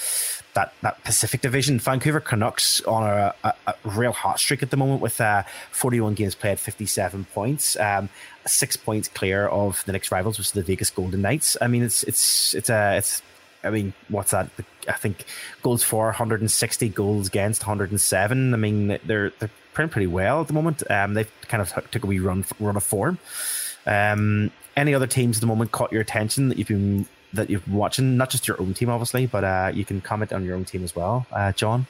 that, that Pacific Division, Vancouver Canucks on a, a, a real hot streak at the moment with uh, forty-one games played, fifty-seven points, um, six points clear of the next rivals, which is the Vegas Golden Knights. I mean, it's it's it's a uh, it's. I mean, what's that? I think goals for one hundred sixty, goals against one hundred seven. I mean, they're they're playing pretty well at the moment. Um, they've kind of took a wee run run of form. Um. Any other teams at the moment caught your attention that you've been that you've been watching? Not just your own team, obviously, but uh, you can comment on your own team as well, uh, John.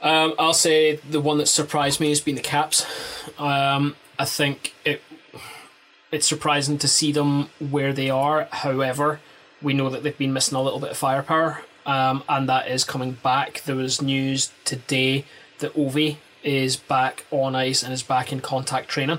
Um, I'll say the one that surprised me has been the Caps. Um, I think it it's surprising to see them where they are. However, we know that they've been missing a little bit of firepower, um, and that is coming back. There was news today that Ovi is back on ice and is back in contact training.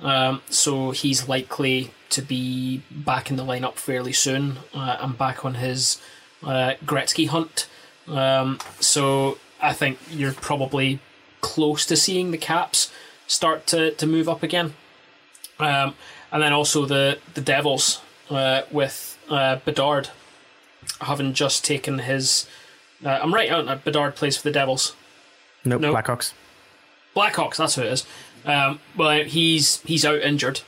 Um, so he's likely to be back in the lineup fairly soon, uh, and back on his uh, Gretzky hunt. Um, so I think you're probably close to seeing the Caps start to, to move up again. Um, and then also the, the Devils uh, with uh, Bedard having just taken his... Uh, I'm right, aren't I? Bedard plays for the Devils. Nope, no, Blackhawks. Blackhawks, that's who it is. Um, well, he's he's out injured.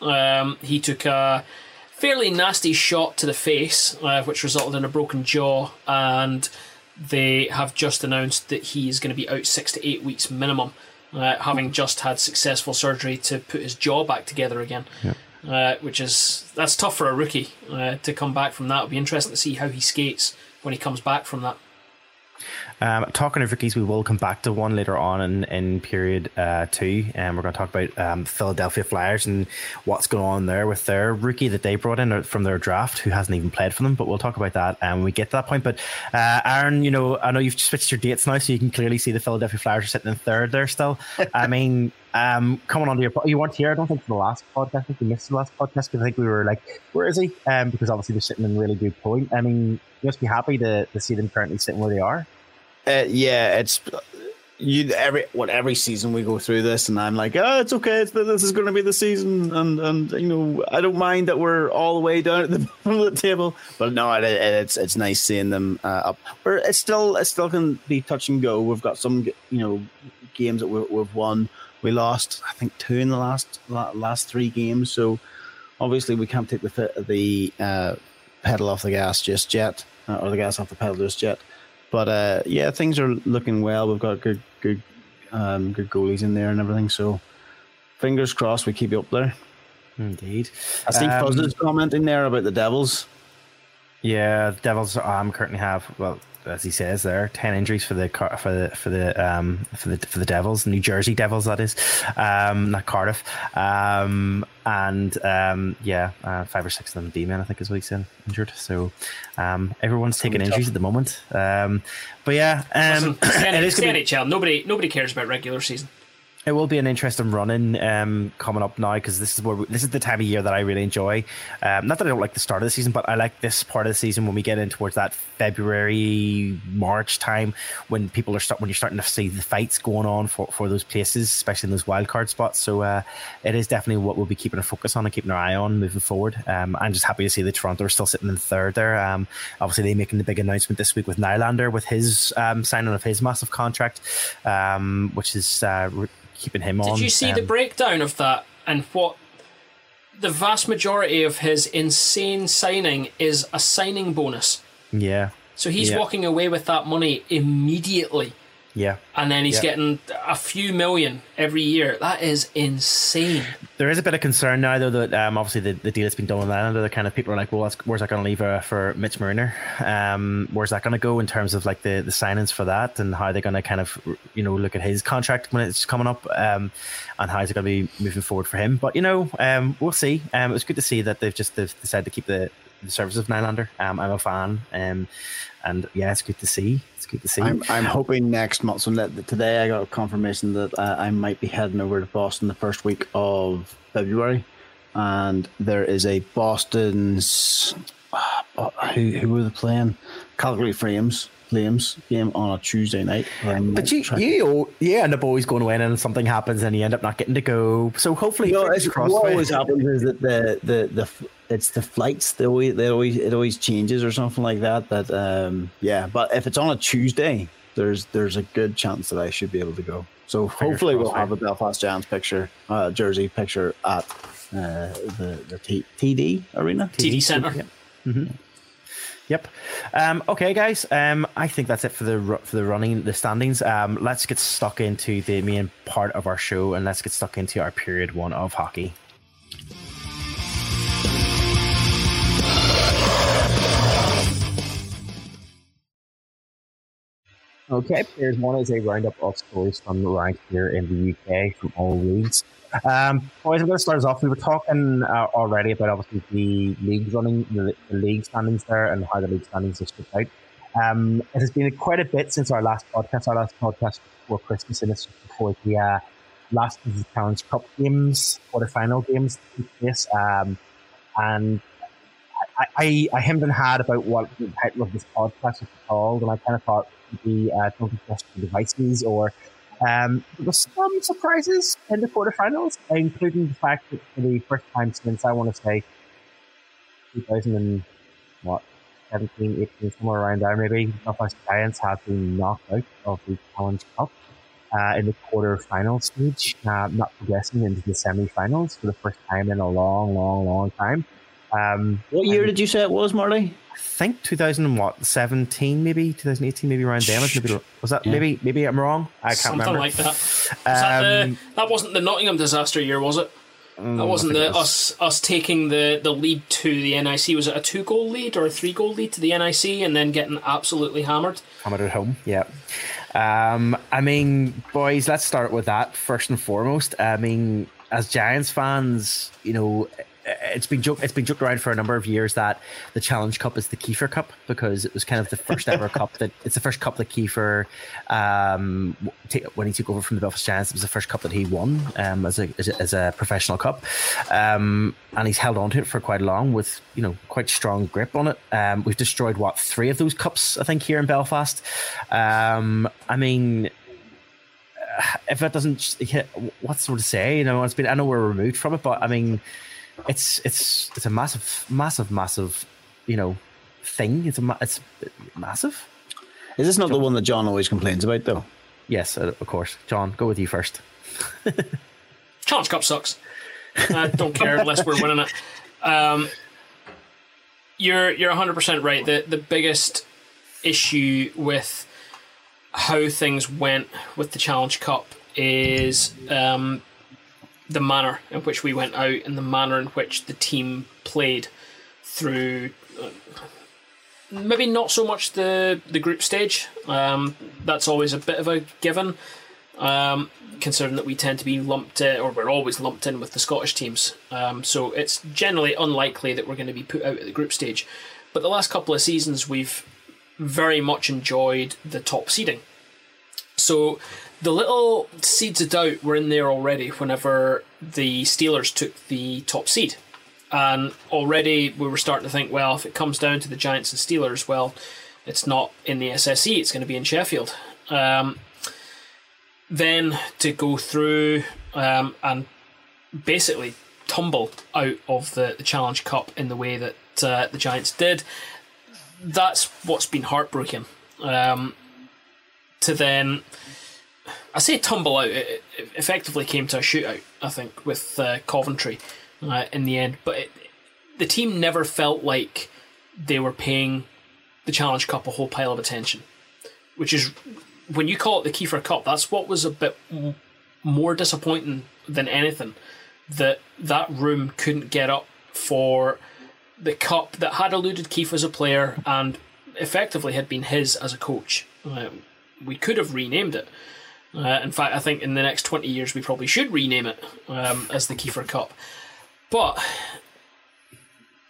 Um, he took a fairly nasty shot to the face, uh, which resulted in a broken jaw, and they have just announced that he is going to be out six to eight weeks minimum, uh, having just had successful surgery to put his jaw back together again. Yeah. Uh, which is that's tough for a rookie uh, to come back from that. It'll be interesting to see how he skates when he comes back from that. Um, talking of rookies, we will come back to one later on in, in period uh, two, and we're going to talk about um, Philadelphia Flyers and what's going on there with their rookie that they brought in from their draft who hasn't even played for them, but we'll talk about that um, when we get to that point. But uh, Aaron, you know, I know you've switched your dates now, so you can clearly see the Philadelphia Flyers are sitting in third there still. I mean, um, coming on to your you weren't here I don't think for the last podcast. I think we missed the last podcast because I think we were like, where is he? Um, because obviously they're sitting in really good point. I mean, you must be happy to, to see them currently sitting where they are. Uh, yeah, it's you. Every what every season we go through this, and I'm like, oh, it's okay. It's, this is going to be the season, and and you know, I don't mind that we're all the way down at the bottom of the table. But no, it, it's it's nice seeing them uh, up. We're it's still it still can be touch and go. We've got some you know games that we've, we've won, we lost, I think, two in the last last three games. So obviously we can't take the the uh, pedal off the gas just yet, uh, or the gas off the pedal just yet. But uh, yeah, things are looking well. We've got good good um, good goalies in there and everything. So fingers crossed we keep you up there. Indeed. I think um, Fuzz is commenting there about the Devils. Yeah, the Devils um, currently have, well, as he says there, ten injuries for the for the for the um for the for the Devils, New Jersey Devils, that is, um not Cardiff, um and um yeah, uh, five or six of them D-men, I think is what he said, injured. So um everyone's taking injuries tough. At the moment, um but yeah, um Listen, it is N H L. Nobody nobody cares about regular season. It will be an interesting run-in um, coming up now, because this is where we, this is the time of year that I really enjoy. Um, not that I don't like the start of the season, but I like this part of the season when we get in towards that February, March time, when people are start when you're starting to see the fights going on for, for those places, especially in those wildcard spots. So uh, it is definitely what we'll be keeping a focus on and keeping our eye on moving forward. Um, I'm just happy to see that Toronto are still sitting in third there. Um, obviously, they're making the big announcement this week with Nylander, with his um, signing of his massive contract, um, which is... Uh, re- keeping him on. Did you see um, the breakdown of that, and what the vast majority of his insane signing is a signing bonus? Yeah. So he's yeah. walking away with that money immediately. Yeah. And then he's yeah. getting a few million every year. That is insane. There is a bit of concern now, though, that um, obviously the, the deal that's been done with Nylander, the kind of people are like, well, that's, where's that going to leave uh, for Mitch Mariner? Um, where's that going to go in terms of like the, the signings for that, and how they're going to kind of, you know, look at his contract when it's coming up, um, and how is it going to be moving forward for him? But, you know, um, we'll see. Um, it was good to see that they've just they've decided to keep the, the service of Nylander. Um, I'm a fan. Um, and yeah, it's good to see. Good to see. I'm, I'm hoping next month. So that today I got a confirmation that uh, I might be heading over to Boston the first week of February, and there is a Boston's uh, who who were they playing? Calgary Flames Flames game on a Tuesday night. Um, but you you you end up always going away, and something happens, and you end up not getting to go. So hopefully, you know, it's, what always happens is that the the the. the it's the flights, they always, they always it always changes or something like that. That um, yeah, but if it's on a Tuesday, there's there's a good chance that I should be able to go. So hopefully we'll have a Belfast Giants picture, uh, jersey picture at uh, the the T- TD Arena, T D Centre. Yeah. Mm-hmm. Yep. Um, okay, guys. Um, I think that's it for the for the running the standings. Um, let's get stuck into the main part of our show, and let's get stuck into our period one of hockey. Okay, period one is a roundup of stories from the rank here in the U K from all leagues. Um, boys, I'm going to start us off. We were talking uh, already about obviously the league running, the, the league standings there, and how the league standings are stripped out. Um, it has been quite a bit since our last podcast. Our last podcast before Christmas, and this was before the uh, last of the Challenge Cup games, quarterfinal games took place. Um, and I, I, I hemmed and hawed about what the title of this podcast was called, and I kind of thought, the uh, Don't Trust Your Devices, or um, there were some surprises in the quarterfinals, including the fact that for the first time since, I want to say, two thousand and what, seventeen, eighteen, somewhere around there maybe, Belfast Giants have been knocked out of the Challenge Cup uh, in the quarterfinal stage, uh, not progressing into the semi-finals for the first time in a long, long, long time. Um, what year did you say it was, Marty? I think two thousand and what, seventeen maybe, two thousand eighteen maybe, around then. Maybe, was that yeah. maybe? Maybe I'm wrong. I can't Something remember. Something like that. Um, that, the, that wasn't the Nottingham disaster year, was it? Um, that wasn't the, it was. us us taking the, the lead to the N I C. Was it a two goal lead or a three goal lead to the N I C, and then getting absolutely hammered? Hammered at home, yeah. Um, I mean, boys, let's start with that first and foremost. I mean, as Giants fans, you know. It's been joke, it's been joked around for a number of years that the Challenge Cup is the Kiefer Cup, because it was kind of the first ever cup that it's the first cup that Kiefer, um, t- when he took over from the Belfast Giants, it was the first cup that he won um, as a as a professional cup, um, and he's held on to it for quite long with you know quite strong grip on it. Um, we've destroyed what three of those cups I think here in Belfast. Um, I mean. If that doesn't hit, what's there to say? You know, it's been. I know we're removed from it, but I mean, it's it's it's a massive, massive, massive, you know, thing. It's a it's massive. Is this not John, the one that John always complains about, though? Yes, of course. John, go with you first. Challenge Cup sucks. I don't care unless we're winning it. Um, you're you're one hundred percent right. The the biggest issue with how things went with the Challenge Cup is um, the manner in which we went out and the manner in which the team played through. Uh, maybe not so much the the group stage. Um, that's always a bit of a given. Um, considering that we tend to be lumped in, or we're always lumped in with the Scottish teams, um, so it's generally unlikely that we're going to be put out at the group stage. But the last couple of seasons we've very much enjoyed the top seeding, so the little seeds of doubt were in there already whenever the Steelers took the top seed, and already we were starting to think, well, if it comes down to the Giants and Steelers, well, it's not in the S S E, it's going to be in Sheffield. Um Then to go through um, and basically tumble out of the, the Challenge Cup in the way that uh, the Giants did, that's what's been heartbreaking. Um, to then, I say tumble out, it, it effectively came to a shootout, I think, with uh, Coventry uh, in the end. But it, the team never felt like they were paying the Challenge Cup a whole pile of attention, which is... When you call it the Kiefer Cup, that's what was a bit more disappointing than anything, that that room couldn't get up for the cup that had eluded Keith as a player and effectively had been his as a coach. Uh, we could have renamed it. Uh, in fact, I think in the next twenty years we probably should rename it um, as the Kiefer Cup. But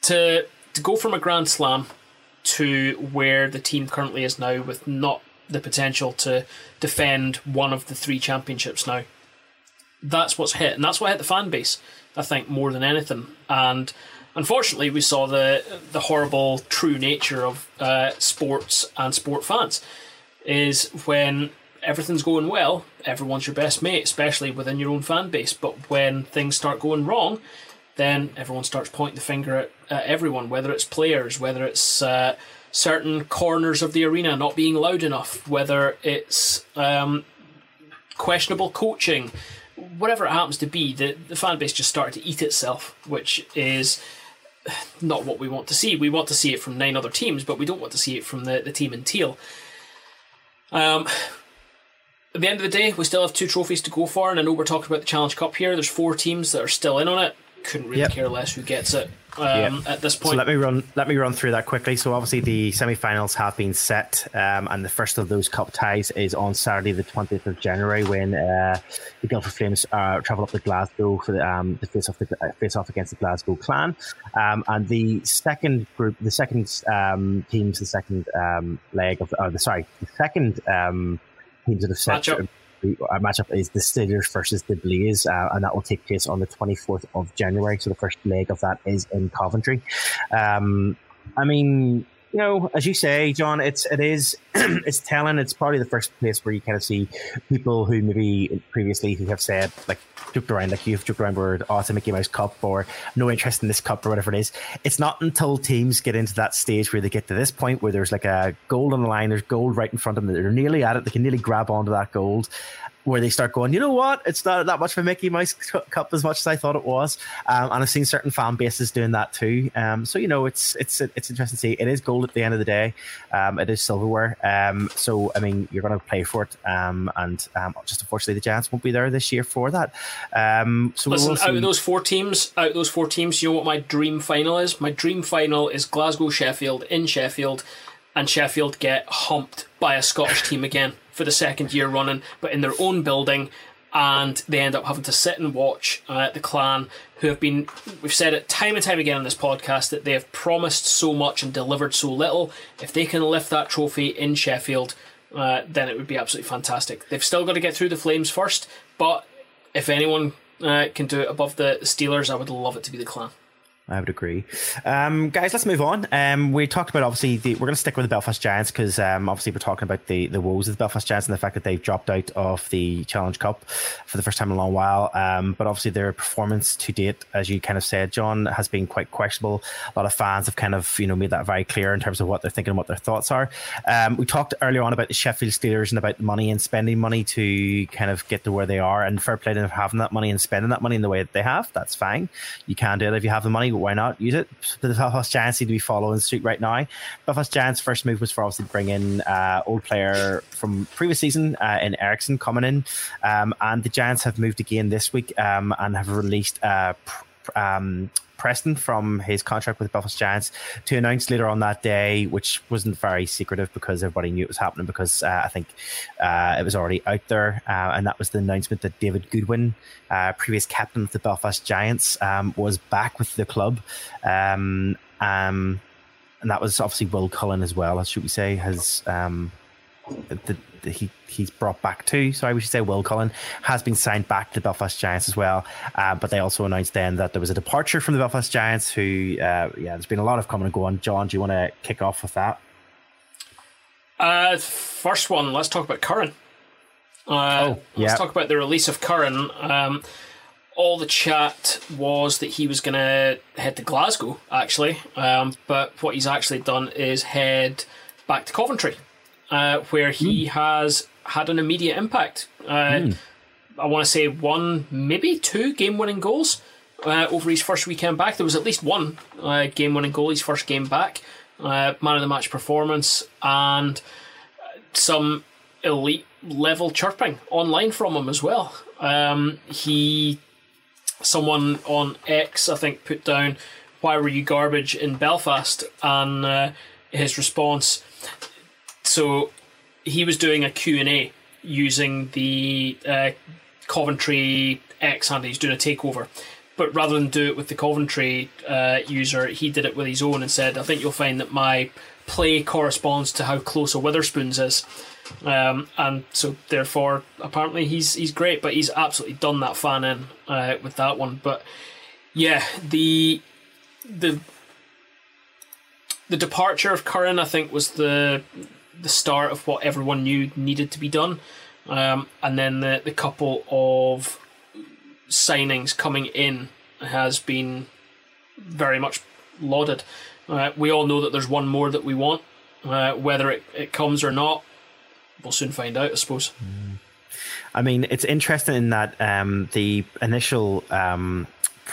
to to go from a Grand Slam to where the team currently is now, with not the potential to defend one of the three championships now. That's what's hit, and that's what hit the fan base, I think, more than anything. And unfortunately, we saw the the horrible true nature of uh, sports and sport fans, is when everything's going well, everyone's your best mate, especially within your own fan base. But when things start going wrong, then everyone starts pointing the finger at, at everyone, whether it's players, whether it's... Uh, certain corners of the arena not being loud enough, whether it's um, questionable coaching, whatever it happens to be, the, the fan base just started to eat itself, which is not what we want to see. We want to see it from nine other teams, but we don't want to see it from the, the team in teal. Um, at the end of the day, we still have two trophies to go for, and I know we're talking about the Challenge Cup here. There's four teams that are still in on it. Couldn't really yep. care less who gets it. Um, yeah. At this point, so let me run. Let me run through that quickly. So obviously the semi-finals have been set, um, and the first of those cup ties is on Saturday, the twentieth of January, when uh, the Guildford Flames uh, travel up to Glasgow for the, um, the face off the, uh, face off against the Glasgow Clan. Um, and the second group, the second um, teams, the second um, leg of, or the sorry, the second um, teams that have set. Our matchup is the Steelers versus the Blaze, uh, and that will take place on the twenty-fourth of January. So the first leg of that is in Coventry. Um, I mean, you know, as you say, John, it's it is it's telling. It's probably the first place where you kind of see people who maybe previously who have said, like, joked around, like you've joked around with, oh, it's a Mickey Mouse Cup, or no interest in this cup, or whatever it is. It's not until teams get into that stage where they get to this point where there's like a goal on the line, there's gold right in front of them, they're nearly at it, they can nearly grab onto that gold, where they start going, you know what, it's not that much of a Mickey Mouse Cup as much as I thought it was. Um, and I've seen certain fan bases doing that too. Um, so, you know, it's it's it's interesting to see. It is gold at the end of the day. Um, it is silverware. Um, so, I mean, you're going to play for it. Um, and um, just unfortunately, the Giants won't be there this year for that. Um, so Listen, we'll out of those four teams, out of those four teams, you know what my dream final is? My dream final is Glasgow-Sheffield in Sheffield, and Sheffield get humped by a Scottish team again for the second year running, but in their own building, and they end up having to sit and watch uh, the Clan, who have been, we've said it time and time again on this podcast, that they have promised so much and delivered so little. If they can lift that trophy in Sheffield, uh, then it would be absolutely fantastic. They've still got to get through the Flames first, but if anyone uh, can do it above the Steelers, I would love it to be the Clan. I would agree. Um, guys, let's move on. Um, we talked about, obviously, the, we're going to stick with the Belfast Giants because um, obviously we're talking about the, the woes of the Belfast Giants and the fact that they've dropped out of the Challenge Cup for the first time in a long while. Um, but obviously their performance to date, as you kind of said, John, has been quite questionable. A lot of fans have kind of, you know, made that very clear in terms of what they're thinking and what their thoughts are. Um, we talked earlier on about the Sheffield Steelers and about money and spending money to kind of get to where they are, and fair play to them having that money and spending that money in the way that they have. That's fine. You can do it if you have the money. Why not use it? The Belfast Giants seem to be following suit right now. Belfast Giants' first move was for obviously bring in uh, old player from previous season uh, in Eriksson coming in, um, and the Giants have moved again this week um, and have released uh, pr- um, Preston from his contract with the Belfast Giants to announce later on that day, which wasn't very secretive because everybody knew it was happening because uh, I think uh, it was already out there, uh, and that was the announcement that David Goodwin, uh, previous captain of the Belfast Giants, um, was back with the club, um, um, and that was obviously Will Cullen as well, should we say, has um, the, the, he he's brought back too. Sorry, we should say Will Cullen has been signed back to the Belfast Giants as well. Uh, but they also announced then that there was a departure from the Belfast Giants who, uh, yeah, there's been a lot of coming and going. John, do you want to kick off with that? Uh, first one, let's talk about Curran. Uh, oh, yeah. Let's talk about the release of Curran. Um, all the chat was that he was going to head to Glasgow, actually. Um, but what he's actually done is head back to Coventry, uh, where he mm. has... had an immediate impact. Uh, mm. I want to say one, maybe two game-winning goals uh, over his first weekend back. There was at least one uh, game-winning goal his first game back, uh, man of the match performance, and some elite-level chirping online from him as well. Um, he, someone on X, I think, put down, "Why were you garbage in Belfast?" And uh, his response, so... he was doing a Q and A using the uh, Coventry X handle. He's doing a takeover. But rather than do it with the Coventry uh, user, he did it with his own and said, "I think you'll find that my play corresponds to how close a Witherspoon's is." Um, and so, therefore, apparently he's he's great, but he's absolutely done that fan in uh, with that one. But, yeah, the the the departure of Curran, I think, was the... the start of what everyone knew needed to be done, um, and then the, the couple of signings coming in has been very much lauded. Uh, we all know that there's one more that we want, uh, whether it, it comes or not, we'll soon find out, I suppose. Mm. I mean, it's interesting in that um, the initial... Um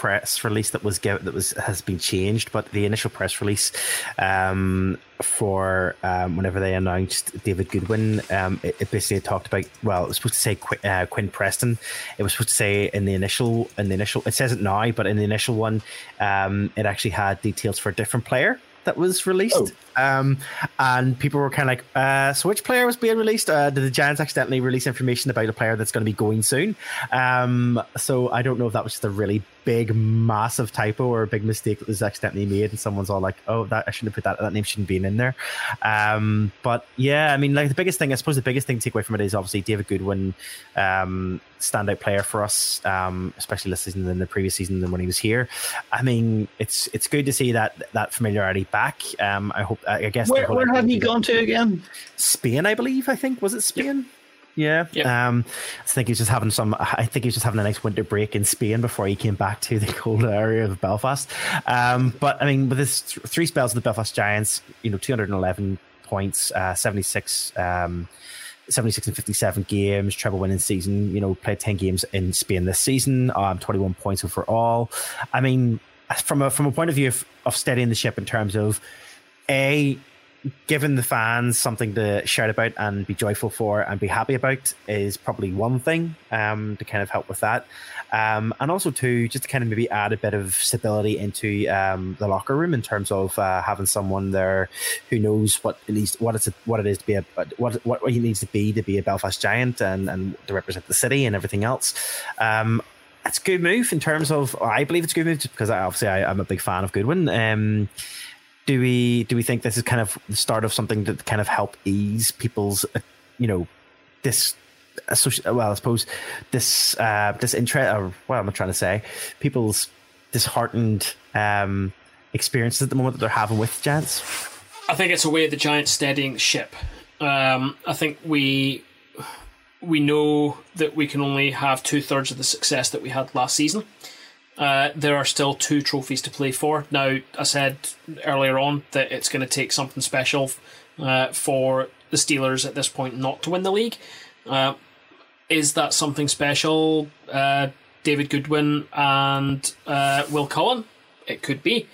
press release that was given that was has been changed, but the initial press release um for um whenever they announced David Goodwin, um it, it basically talked about, well, it was supposed to say Qu- uh, Quinn Preston. It was supposed to say in the initial in the initial it says it now, but in the initial one um it actually had details for a different player that was released. Oh. Um, and people were kind of like, uh, so which player was being released? Uh, did the Giants accidentally release information about a player that's going to be going soon? Um, so I don't know if that was just a really big, massive typo or a big mistake that was accidentally made, and someone's all like, oh, that I shouldn't have put that, that name shouldn't be in there. Um, but yeah, I mean, like the biggest thing, I suppose the biggest thing to take away from it is obviously David Goodwin, um, standout player for us, um, especially this season than the previous season than when he was here. I mean, it's it's good to see that that familiarity back. Um, I hope I guess where, where have you gone to again? Spain, I believe. I think was it Spain? Yeah. yeah. yeah. Um, I think he's just having some. I think he's just having a nice winter break in Spain before he came back to the colder area of Belfast. Um, but I mean, with his th- three spells with the Belfast Giants, you know, two hundred eleven points, uh, seventy-six. Um, seventy-six and fifty-seven games, treble winning season, you know, played ten games in Spain this season, um, twenty-one points overall. I mean, from a from a point of view of, of steadying the ship in terms of A, giving the fans something to shout about and be joyful for and be happy about is probably one thing, um, to kind of help with that. Um, and also to just to kind of maybe add a bit of stability into um, the locker room in terms of uh, having someone there who knows what at least what it's a, what it is to be a what what he needs to be to be a Belfast Giant and and to represent the city and everything else. Um, it's a good move in terms of I believe it's a good move because I, obviously I, I'm a big fan of Goodwin. Um, do we do we think this is kind of the start of something that kind of help ease people's uh, you know this. Well, I suppose this uh, this interest, or what am I trying to say? People's disheartened um, experiences at the moment that they're having with the Giants? I think it's a way of the Giants steadying the ship. Um, I think we we know that we can only have two-thirds of the success that we had last season. Uh, there are still two trophies to play for. Now, I said earlier on that it's going to take something special uh, for the Steelers at this point not to win the league. Uh, is that something special? Uh, David Goodwin and uh, Will Cullen? It could be.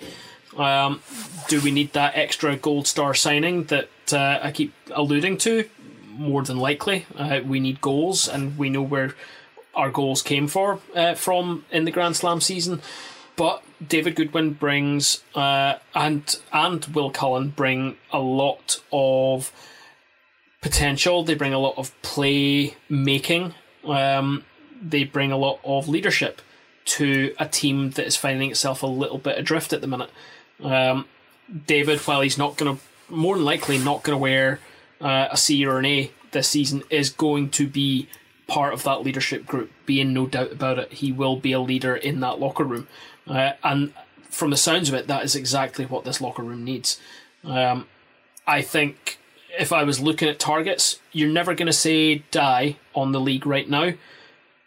Um, do we need that extra gold star signing that uh, I keep alluding to? More than likely. Uh, we need goals, and we know where our goals came for uh, from in the Grand Slam season. But David Goodwin brings uh, and and Will Cullen bring a lot of potential. They bring a lot of play making. Um, they bring a lot of leadership to a team that is finding itself a little bit adrift at the minute. Um, David, while he's not going to, more than likely not going to wear uh, a C or an A this season, is going to be part of that leadership group, being no doubt about it. He will be a leader in that locker room. Uh, and from the sounds of it, that is exactly what this locker room needs. Um, I think if I was looking at targets, you're never going to say die on the league right now,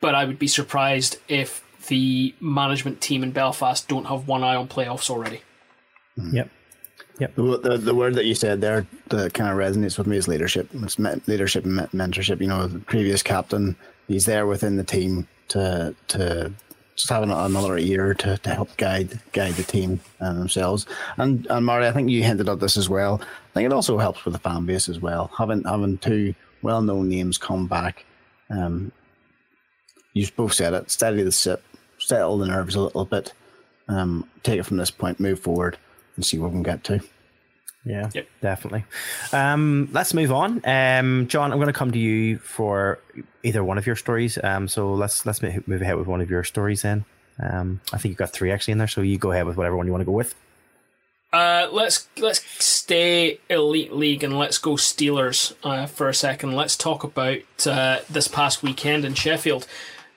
but I would be surprised if the management team in Belfast don't have one eye on playoffs already. Yep. Yep. The, the, the word that you said there that kind of resonates with me is leadership. It's me- leadership and me- mentorship. You know, the previous captain, he's there within the team to to just have an, another ear to, to help guide guide the team and themselves. And and Marty, I think you hinted at this as well. I think it also helps with the fan base as well. Having having two well-known names come back. Um, you both said it. Steady the ship, settle the nerves a little bit. Um, take it from this point, move forward, and see what we can get to. Yeah, yep. Definitely. Um, let's move on. Um, John, I'm going to come to you for either one of your stories. Um, so let's let's move ahead with one of your stories then. Um, I think you've got three actually in there, so you go ahead with whatever one you want to go with. Uh, let's let's stay Elite League and let's go Steelers uh, for a second. Let's talk about uh, this past weekend in Sheffield.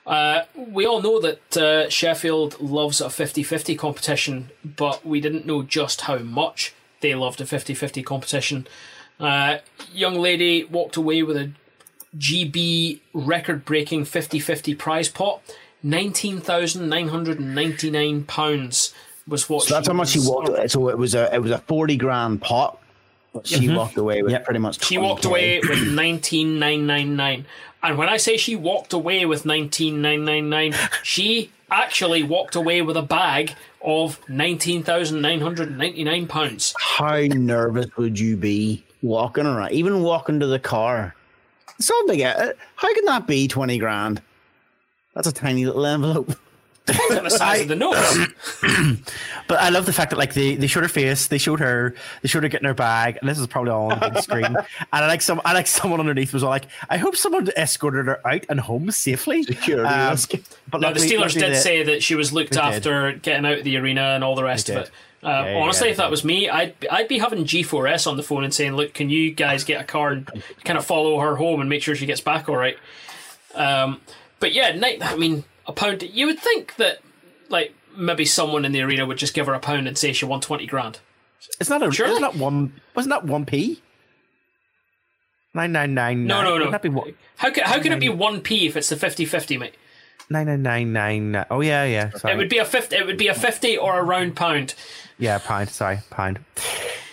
Uh, we all know that uh, Sheffield loves a fifty-fifty competition, but we didn't know just how much they loved a fifty-fifty competition. Uh, young lady walked away with a G B record-breaking fifty-fifty prize pot. nineteen thousand nine hundred ninety-nine pounds was what so she that's how much she walked away. So it was a it was a forty grand pot, but she mm-hmm. walked away with yep. pretty much She walked K. away with nineteen thousand nine hundred ninety-nine. And when I say she walked away with nineteen thousand nine hundred ninety-nine, she actually walked away with a bag of nineteen thousand nine hundred ninety-nine pounds. How nervous would you be walking around, even walking to the car? It's not big. How can that be twenty grand? That's a tiny little envelope. Depends on the size I, of the nose. But I love the fact that like they, they showed her face, they showed her, they showed her getting her bag, and this is probably all on the big screen. And I like some, I like someone underneath was all like, I hope someone escorted her out and home safely. Security um, risk. But no, luckily, the Steelers did they, say that she was looked after, did. getting out of the arena and all the rest of it. Um, yeah, honestly, yeah, if that was me, I'd I'd be having G four S on the phone and saying, "Look, can you guys get a car and kind of follow her home and make sure she gets back all right?" Um, but yeah, night. I mean. A pound. You would think that, like, maybe someone in the arena would just give her a pound and say she won twenty grand. It's not a. Surely? It's not one. Wasn't that one p? Nine nine nine. No no no. That be what? How can how can it be one p if it's the fifty-fifty, mate? Nine nine nine nine. Oh yeah yeah. Sorry. It would be a fifty. It would be a fifty or a round pound. Yeah, pound. Sorry, pound.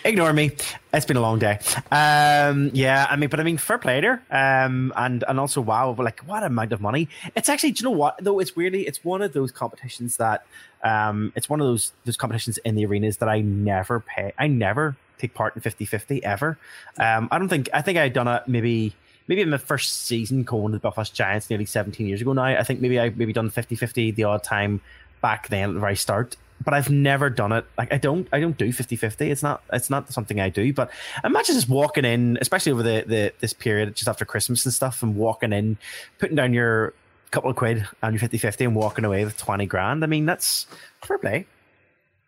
Ignore me. It's been a long day. Um, yeah, I mean, but I mean, fair play there. Um, and and also, wow, like what amount of money? It's actually, do you know what though? It's weirdly, it's one of those competitions that, um, it's one of those those competitions in the arenas that I never pay. I never take part in fifty-fifty ever. Um, I don't think. I think I had done it maybe maybe in my first season going to the Belfast Giants nearly seventeen years ago now. I think maybe I maybe done fifty-fifty the odd time back then at the very start. But I've never done it. Like I don't, I don't do fifty-fifty. It's not, it's not something I do. But imagine just walking in, especially over the, the this period just after Christmas and stuff, and walking in, putting down your couple of quid on your fifty-fifty and walking away with twenty grand. I mean, that's fair play.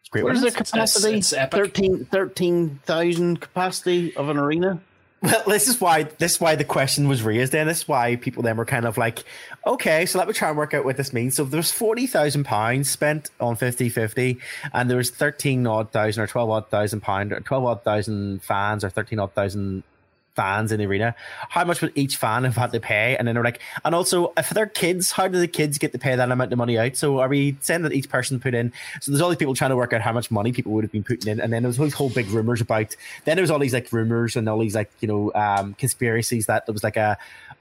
It's great. What is the capacity? It's, it's thirteen thousand capacity of an arena. Well, this is why this is why the question was raised, and this is why people then were kind of like, okay, so let me try and work out what this means. So there's forty thousand pounds spent on fifty-fifty, and there was thirteen odd thousand or twelve odd thousand pound or twelve odd thousand fans or thirteen odd thousand fans in the arena. How much would each fan have had to pay? And then they're like, and also if they're kids, how do the kids get to pay that amount of money out? So are we saying that each person put in? So there's all these people trying to work out how much money people would have been putting in. And then there was all these whole big rumors about, then there was all these like rumors and all these like, you know, um, conspiracies that there was like a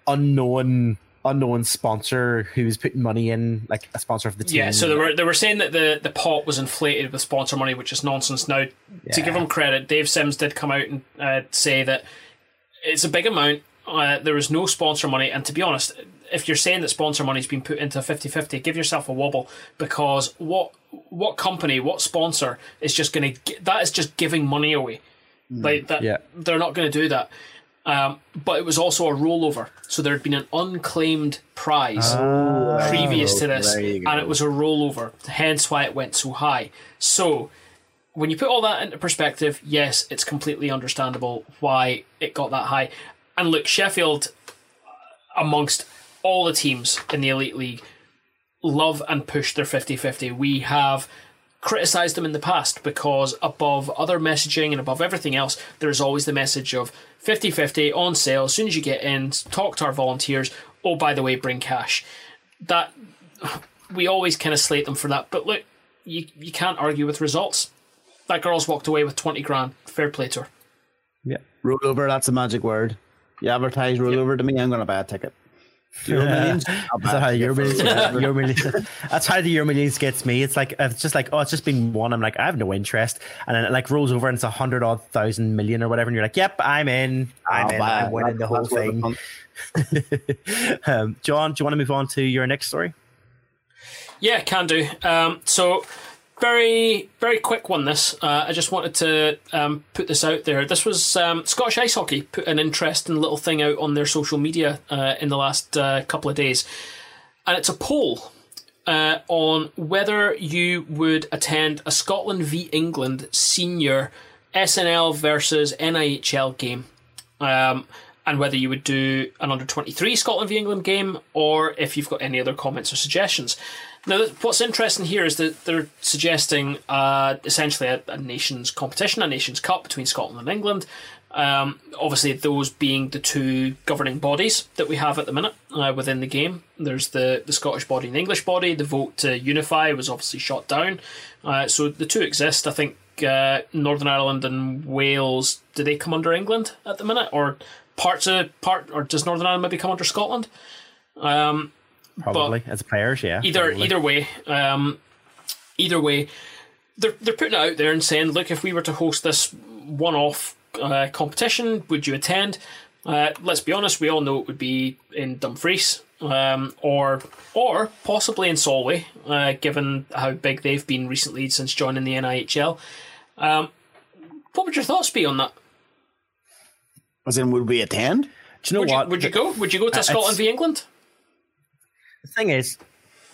unknown unknown sponsor who was putting money in, like a sponsor of the team. Yeah, so they were they were saying that the, the pot was inflated with sponsor money, which is nonsense. Now, yeah. to give them credit, Dave Sims did come out and uh, say that it's a big amount. Uh, there is no sponsor money. And to be honest, if you're saying that sponsor money has been put into fifty-fifty, give yourself a wobble, because what what company, what sponsor is just going to... That is just giving money away. Mm, like that, yeah. They're not going to do that. Um, but it was also a rollover. So there had been an unclaimed prize oh, previous to this, and it was a rollover. Hence why it went so high. So... when you put all that into perspective, yes, it's completely understandable why it got that high. And look, Sheffield, amongst all the teams in the Elite League, love and push their fifty-fifty. We have criticised them in the past because above other messaging and above everything else, there's always the message of fifty-fifty on sale. As soon as you get in, talk to our volunteers. Oh, by the way, bring cash. That we always kind of slate them for that. But look, you, you can't argue with results. That girl's walked away with twenty grand. Fair play to her. Yeah. Rollover, that's a magic word. You advertise rollover yep. to me, I'm going to buy a ticket. Euro yeah. Millions? That's how Euro Millions, Euro Millions. That's how the Euro Millions gets me. It's like, it's just like, oh, it's just been won. I'm like, I have no interest. And then it like rolls over and it's a hundred odd thousand million or whatever. And you're like, yep, I'm in. I'm I'll in. I'm winning the whole thing. um, John, do you want to move on to your next story? Yeah, can do. Um, so... Very, very quick one, this. Uh, I just wanted to um, put this out there. This was um, Scottish Ice Hockey put an interesting little thing out on their social media uh, in the last uh, couple of days. And it's a poll uh, on whether you would attend a Scotland v England senior S N L versus N I H L game. Um, and whether you would do an under twenty-three Scotland v England game, or if you've got any other comments or suggestions. Now, what's interesting here is that they're suggesting uh, essentially a, a nations competition, a nations cup between Scotland and England. Um, obviously, those being the two governing bodies that we have at the minute uh, within the game. There's the, the Scottish body and the English body. The vote to unify was obviously shot down. Uh, so the two exist. I think uh, Northern Ireland and Wales, do they come under England at the minute? Or parts of part, or does Northern Ireland maybe come under Scotland? Um Probably but as players, yeah. Either probably. either way, um, either way, they're they're putting it out there and saying, look, if we were to host this one-off uh, competition, would you attend? Uh, let's be honest, we all know it would be in Dumfries, um, or or possibly in Solway, uh, given how big they've been recently since joining the N I H L. Um, what would your thoughts be on that? As in, would we attend? Do you know would what? You, would you go? Would you go to uh, Scotland v England? The thing is,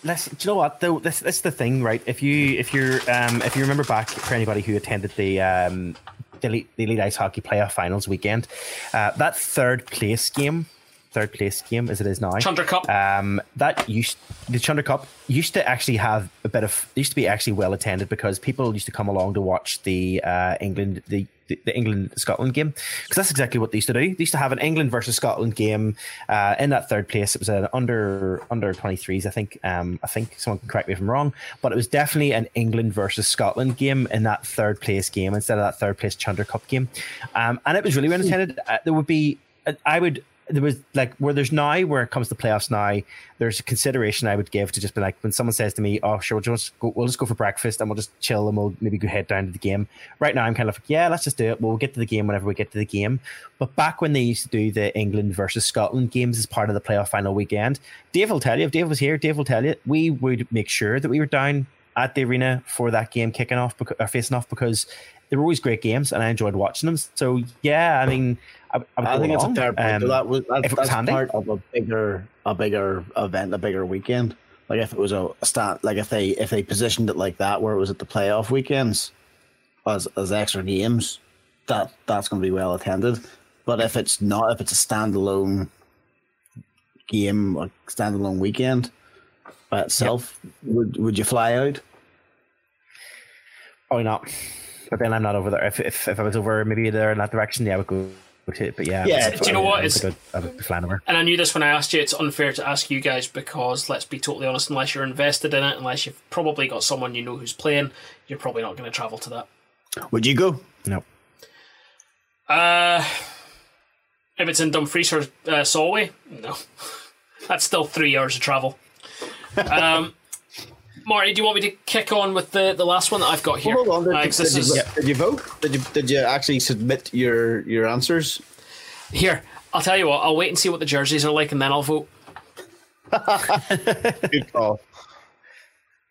let's, do you know what? Though this, this is the thing, right? If you if you're um, if you remember back, for anybody who attended the um, the, Elite, the Elite Ice Hockey Playoff Finals weekend, uh, that third place game, third place game as it is now, Chandra Cup. Um, that used the Chandra Cup used to actually have a bit of used to be actually well attended because people used to come along to watch the uh, England the. the England-Scotland game, because that's exactly what they used to do. They used to have an England versus Scotland game uh, in that third place. It was an under under twenty-threes, I think. Um, I think someone can correct me if I'm wrong, but it was definitely an England versus Scotland game in that third place game instead of that third place Chandler Cup game. Um, and it was really well attended. Uh, there would be, I would, there was like where there's now where it comes to playoffs now, there's a consideration I would give to just be like when someone says to me, oh sure, we'll just go, we'll just go for breakfast and we'll just chill and we'll maybe go head down to the game. Right now I'm kind of like, yeah, let's just do it. We'll get to the game whenever we get to the game. But back when they used to do the England versus Scotland games as part of the playoff final weekend, Dave will tell you, if Dave was here, Dave will tell you, we would make sure that we were down at the arena for that game kicking off beca- or facing off because they were always great games and I enjoyed watching them. So yeah, I mean, I, I, I think it's a fair point. Um, so that was, that's, if it was that's handy. Part of a bigger, a bigger event, a bigger weekend. Like if it was a, a stat, like if they if they positioned it like that, where it was at the playoff weekends as as extra games, that that's going to be well attended. But if it's not, if it's a standalone game, a standalone weekend by itself, yep. would would you fly out? Probably not. But then I'm not over there. If if, if I was over maybe there in that direction, yeah, I would go to it. But yeah, yeah. Do you know what? I would, I would, I would fly over. And I knew this when I asked you. It's unfair to ask you guys because, let's be totally honest, unless you're invested in it, unless you've probably got someone you know who's playing, you're probably not going to travel to that. Would you go? No. Uh, if it's in Dumfries or uh, Solway, no. That's still three hours of travel. Um, Marty, do you want me to kick on with the, the last one that I've got here? Well, hold on. Did, uh, did, did, is... you, did you vote? Did you did you actually submit your, your answers? Here, I'll tell you what. I'll wait and see what the jerseys are like, and then I'll vote. Good call.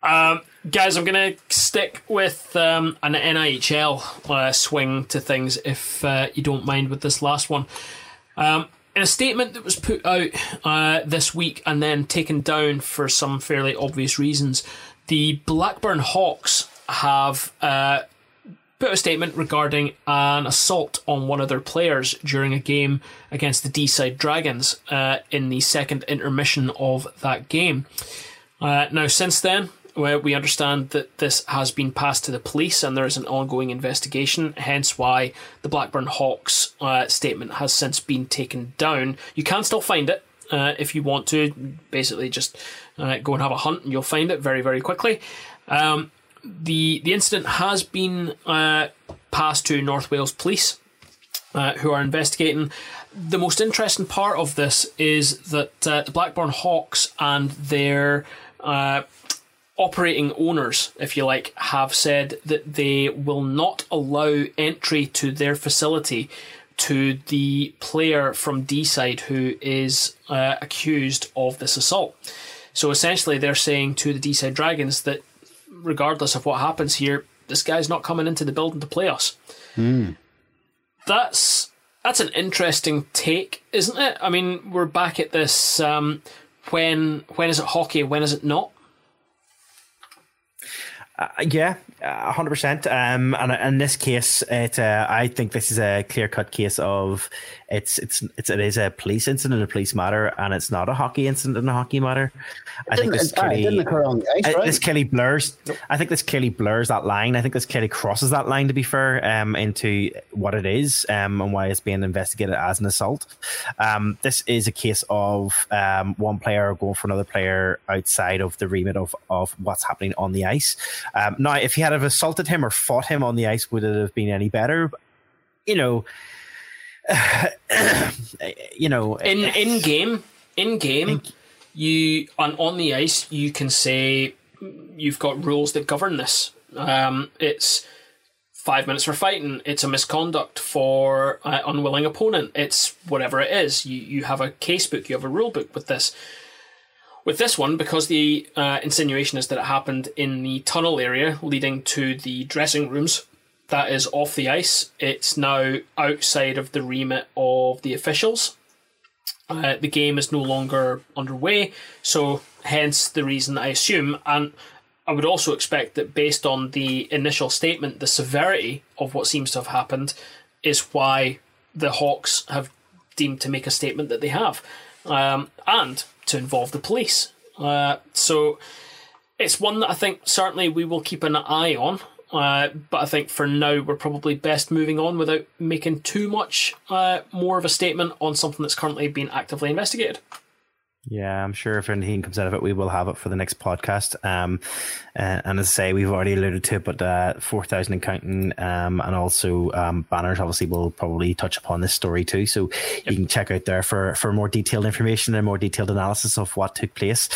Um, guys, I'm going to stick with um, an N I H L uh, swing to things, if uh, you don't mind, with this last one. Um, in a statement that was put out uh, this week and then taken down for some fairly obvious reasons, the Blackburn Hawks have uh, put a statement regarding an assault on one of their players during a game against the Deeside Dragons uh, in the second intermission of that game. Uh, now, since then, where we understand that this has been passed to the police and there is an ongoing investigation, hence why the Blackburn Hawks uh, statement has since been taken down. You can still find it uh, if you want to. Basically, just uh, go and have a hunt and you'll find it very, very quickly. Um, the, the incident has been uh, passed to North Wales Police, uh, who are investigating. The most interesting part of this is that uh, the Blackburn Hawks and their... Uh, operating owners, if you like, have said that they will not allow entry to their facility to the player from Deeside who is uh, accused of this assault. So essentially they're saying to the Deeside Dragons that regardless of what happens here, this guy's not coming into the building to play us. Mm. That's that's an interesting take, isn't it? I mean, we're back at this um, when when is it hockey, when is it not? Uh, yeah, a hundred percent. Um, and in this case, it uh, I think this is a clear-cut case of it's it's it's it is a police incident, a police matter, and it's not a hockey incident and a hockey matter. I think this clearly right? this clearly blurs. I think this clearly blurs that line. I think this clearly crosses that line. To be fair, um, into what it is, um, and why it's being investigated as an assault. Um, this is a case of um one player going for another player outside of the remit of of what's happening on the ice. Um, now, if he had have assaulted him or fought him on the ice, would it have been any better? You know, you know, in in game, in game, in, you on on the ice, you can say you've got rules that govern this. Um, it's five minutes for fighting. It's a misconduct for an unwilling opponent. It's whatever it is. You you have a case book. You have a rule book with this. With this one, because the uh, insinuation is that it happened in the tunnel area leading to the dressing rooms, that is off the ice. It's now outside of the remit of the officials. Uh, the game is no longer underway, so hence the reason I assume. And I would also expect that based on the initial statement, the severity of what seems to have happened is why the Hawks have deemed to make a statement that they have. Um, and... to involve the police. Uh, so it's one that I think certainly we will keep an eye on, uh, but I think for now we're probably best moving on without making too much uh, more of a statement on something that's currently being actively investigated. Yeah, I'm sure if anything comes out of it, we will have it for the next podcast. Um, uh, and as I say, we've already alluded to it, but uh, four thousand and counting, um, and also um, banners, obviously, will probably touch upon this story too. So yep. You can check out there for, for more detailed information and more detailed analysis of what took place.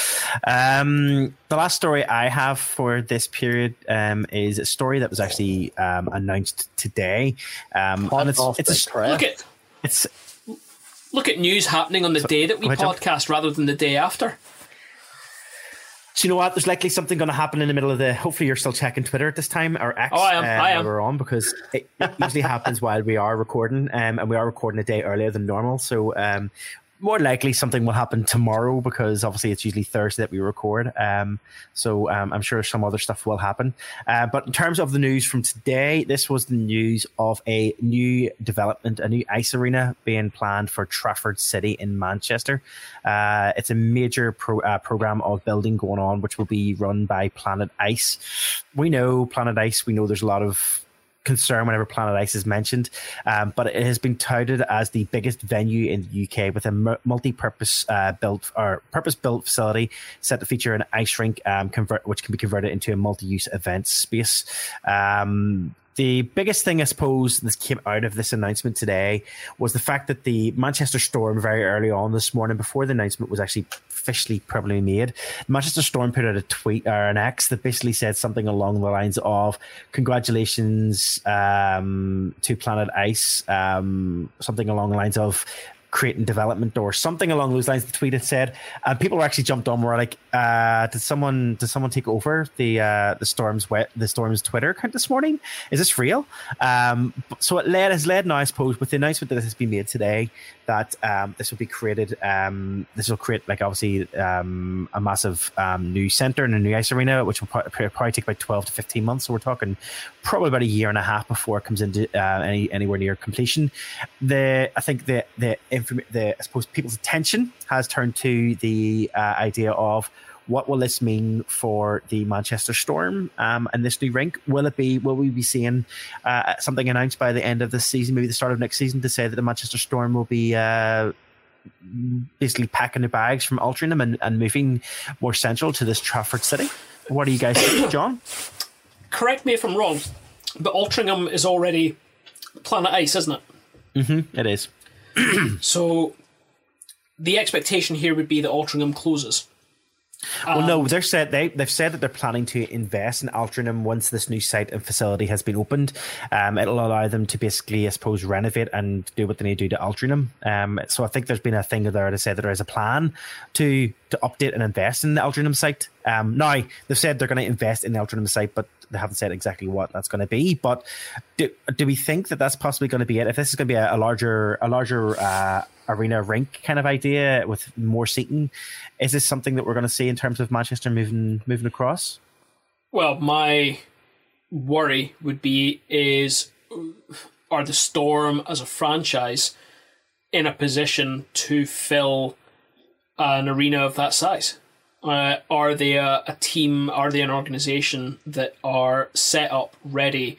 Um, the last story I have for this period um, is a story that was actually um, announced today. Um, and it's, it's a, look at it's. Look at news happening on the so, day that we podcast rather than the day after. So you know what? There's likely something going to happen in the middle of the... Hopefully you're still checking Twitter at this time, or X. Oh, I am. Um, I am. We're on because it usually happens while we are recording, um, and we are recording a day earlier than normal. So um, more likely something will happen tomorrow, because obviously it's usually Thursday that we record. Um, so um, I'm sure some other stuff will happen. Uh, but in terms of the news from today, this was the news of a new development, a new ice arena being planned for Trafford City in Manchester. Uh, it's a major pro, uh, program of building going on, which will be run by Planet Ice. We know Planet Ice. We know there's a lot of concern whenever Planet Ice is mentioned, um, but it has been touted as the biggest venue in the U K, with a multi-purpose uh, built or purpose-built facility set to feature an ice rink, um, convert, which can be converted into a multi-use event space. Um, the biggest thing, I suppose, that came out of this announcement today was the fact that the Manchester Storm, very early on this morning, before the announcement was actually officially probably made, Manchester Storm put out a tweet or an X that basically said something along the lines of congratulations um, to Planet Ice, um, something along the lines of creating development or something along those lines. The tweet had said, and people actually jumped on, were like, uh, did someone did someone take over the uh, the Storm's wet, the Storm's Twitter account this morning? Is this real? Um, so it led has led now, I suppose, with the announcement that this has been made today, that um, this will be created. Um, this will create, like, obviously um, a massive um, new centre and a new ice arena, which will probably, probably take about twelve to fifteen months. So we're talking probably about a year and a half before it comes into uh, any anywhere near completion. The I think the the The, I suppose people's attention has turned to the uh, idea of what will this mean for the Manchester Storm um, and this new rink. Will it be? Will we be seeing uh, something announced by the end of this season, maybe the start of next season, to say that the Manchester Storm will be uh, basically packing the bags from Altrincham and, and moving more central to this Trafford City? What do you guys think, John? Correct me if I'm wrong, but Altrincham is already Planet Ice, isn't it? Mm-hmm, it is. So, the expectation here would be that Altrincham closes. Well, um, no, they're said they they've said that they're planning to invest in Altrincham once this new site and facility has been opened. Um, it'll allow them to basically, I suppose, renovate and do what they need to do to Altrincham. Um, so I think there's been a thing there to say that there is a plan to to update and invest in the Altrincham site. Um, now they've said they're going to invest in the Altrincham site, but they haven't said exactly what that's going to be. But do do we think that that's possibly going to be it? If this is going to be a, a larger a larger uh, arena rink kind of idea with more seating, is this something that we're going to see in terms of Manchester moving moving across? Well, my worry would be is are the Storm as a franchise in a position to fill an arena of that size? Uh, are they a, a team, are they an organisation that are set up ready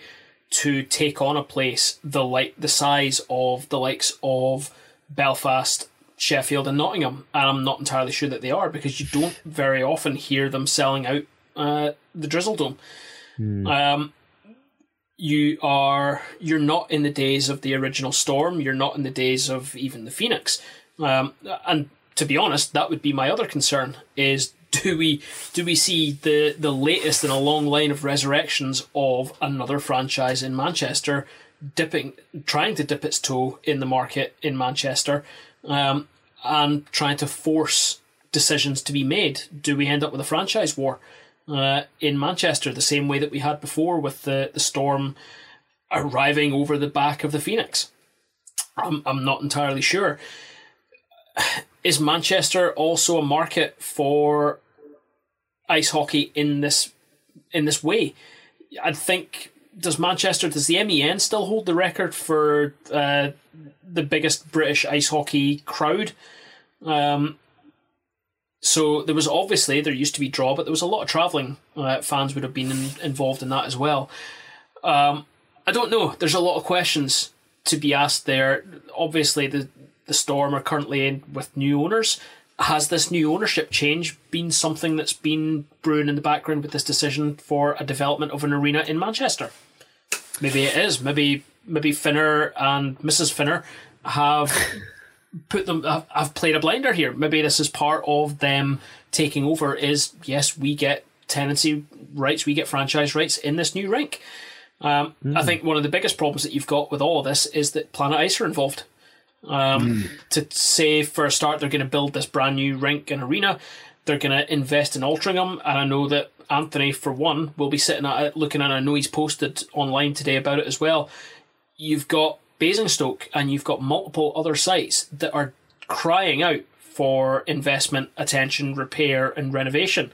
to take on a place the like the size of the likes of Belfast, Sheffield and Nottingham? And I'm not entirely sure that they are, because you don't very often hear them selling out uh, the Drizzle Dome. Mm. Um, you are, you're not in the days of the original Storm, you're not in the days of even the Phoenix. Um, and to be honest, that would be my other concern, is do we do we see the, the latest in a long line of resurrections of another franchise in Manchester dipping, trying to dip its toe in the market in Manchester, um, and trying to force decisions to be made? Do we end up with a franchise war uh, in Manchester, the same way that we had before with the, the Storm arriving over the back of the Phoenix? I'm I'm not entirely sure. Is Manchester also a market for ice hockey in this in this way? I'd think, does Manchester, does the M E N still hold the record for uh, the biggest British ice hockey crowd? Um, so there was obviously, there used to be draw, but there was a lot of travelling. Uh, fans would have been in, involved in that as well. Um, I don't know. There's a lot of questions to be asked there. Obviously, the The Storm are currently in with new owners. Has this new ownership change been something that's been brewing in the background with this decision for a development of an arena in Manchester? Maybe it is. Maybe maybe Finner and Missus Finner have put them have, have played a blinder here. Maybe this is part of them taking over. Is yes, we get tenancy rights, we get franchise rights in this new rink. Um, mm. I think one of the biggest problems that you've got with all of this is that Planet Ice are involved. Um, mm. To say for a start they're going to build this brand new rink and arena, they're going to invest in Altrincham, and I know that Anthony for one will be sitting at it looking, and I know he's posted online today about it as well. You've got Basingstoke and you've got multiple other sites that are crying out for investment, attention, repair and renovation.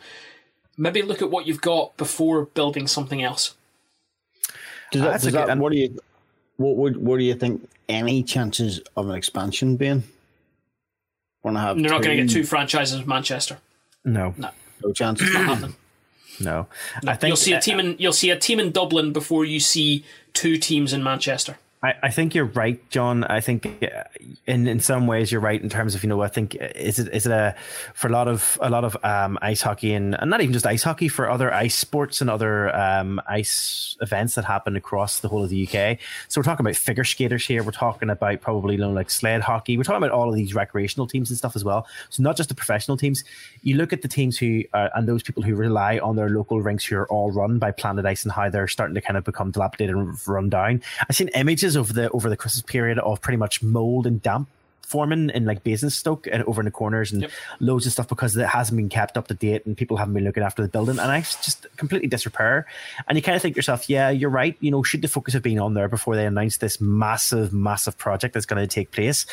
Maybe look at what you've got before building something else. Does that, does that what do you what would what do you think any chances of an expansion being? Wanna have They're two, not going to get two franchises in Manchester. No, no, no chance. It's not happening. No, no, I think you'll see a team in you'll see a team in Dublin before you see two teams in Manchester. I, I think you're right, John. I think in, in some ways you're right in terms of, you know, I think is it is it a for a lot of a lot of um, ice hockey and, and not even just ice hockey, for other ice sports and other um, ice events that happen across the whole of the U K. So we're talking about figure skaters here. We're talking about probably, you know, like sled hockey. We're talking about all of these recreational teams and stuff as well. So not just the professional teams. You look at the teams who are, and those people who rely on their local rinks who are all run by Planet Ice and how they're starting to kind of become dilapidated and run down. I've seen images over the over the Christmas period of pretty much mold and damp forming in like Basingstoke and over in the corners and yep. loads of stuff because it hasn't been kept up to date and people haven't been looking after the building, and it's just completely disrepair. And you kind of think to yourself, yeah, you're right, you know, should the focus have been on there before they announced this massive massive project that's going to take place?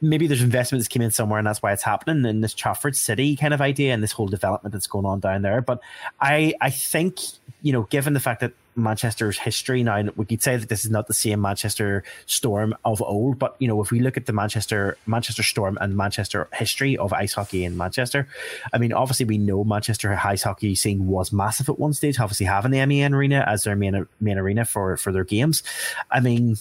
Maybe there's investment that's came in somewhere and that's why it's happening in this Trafford City kind of idea and this whole development that's going on down there. But I I think, you know, given the fact that Manchester's history now, we could say that this is not the same Manchester Storm of old, but you know, if we look at the Manchester Manchester Storm and Manchester history of ice hockey in Manchester, I mean, obviously we know Manchester ice hockey scene was massive at one stage, obviously having the M E N Arena as their main main arena for for their games. I mean,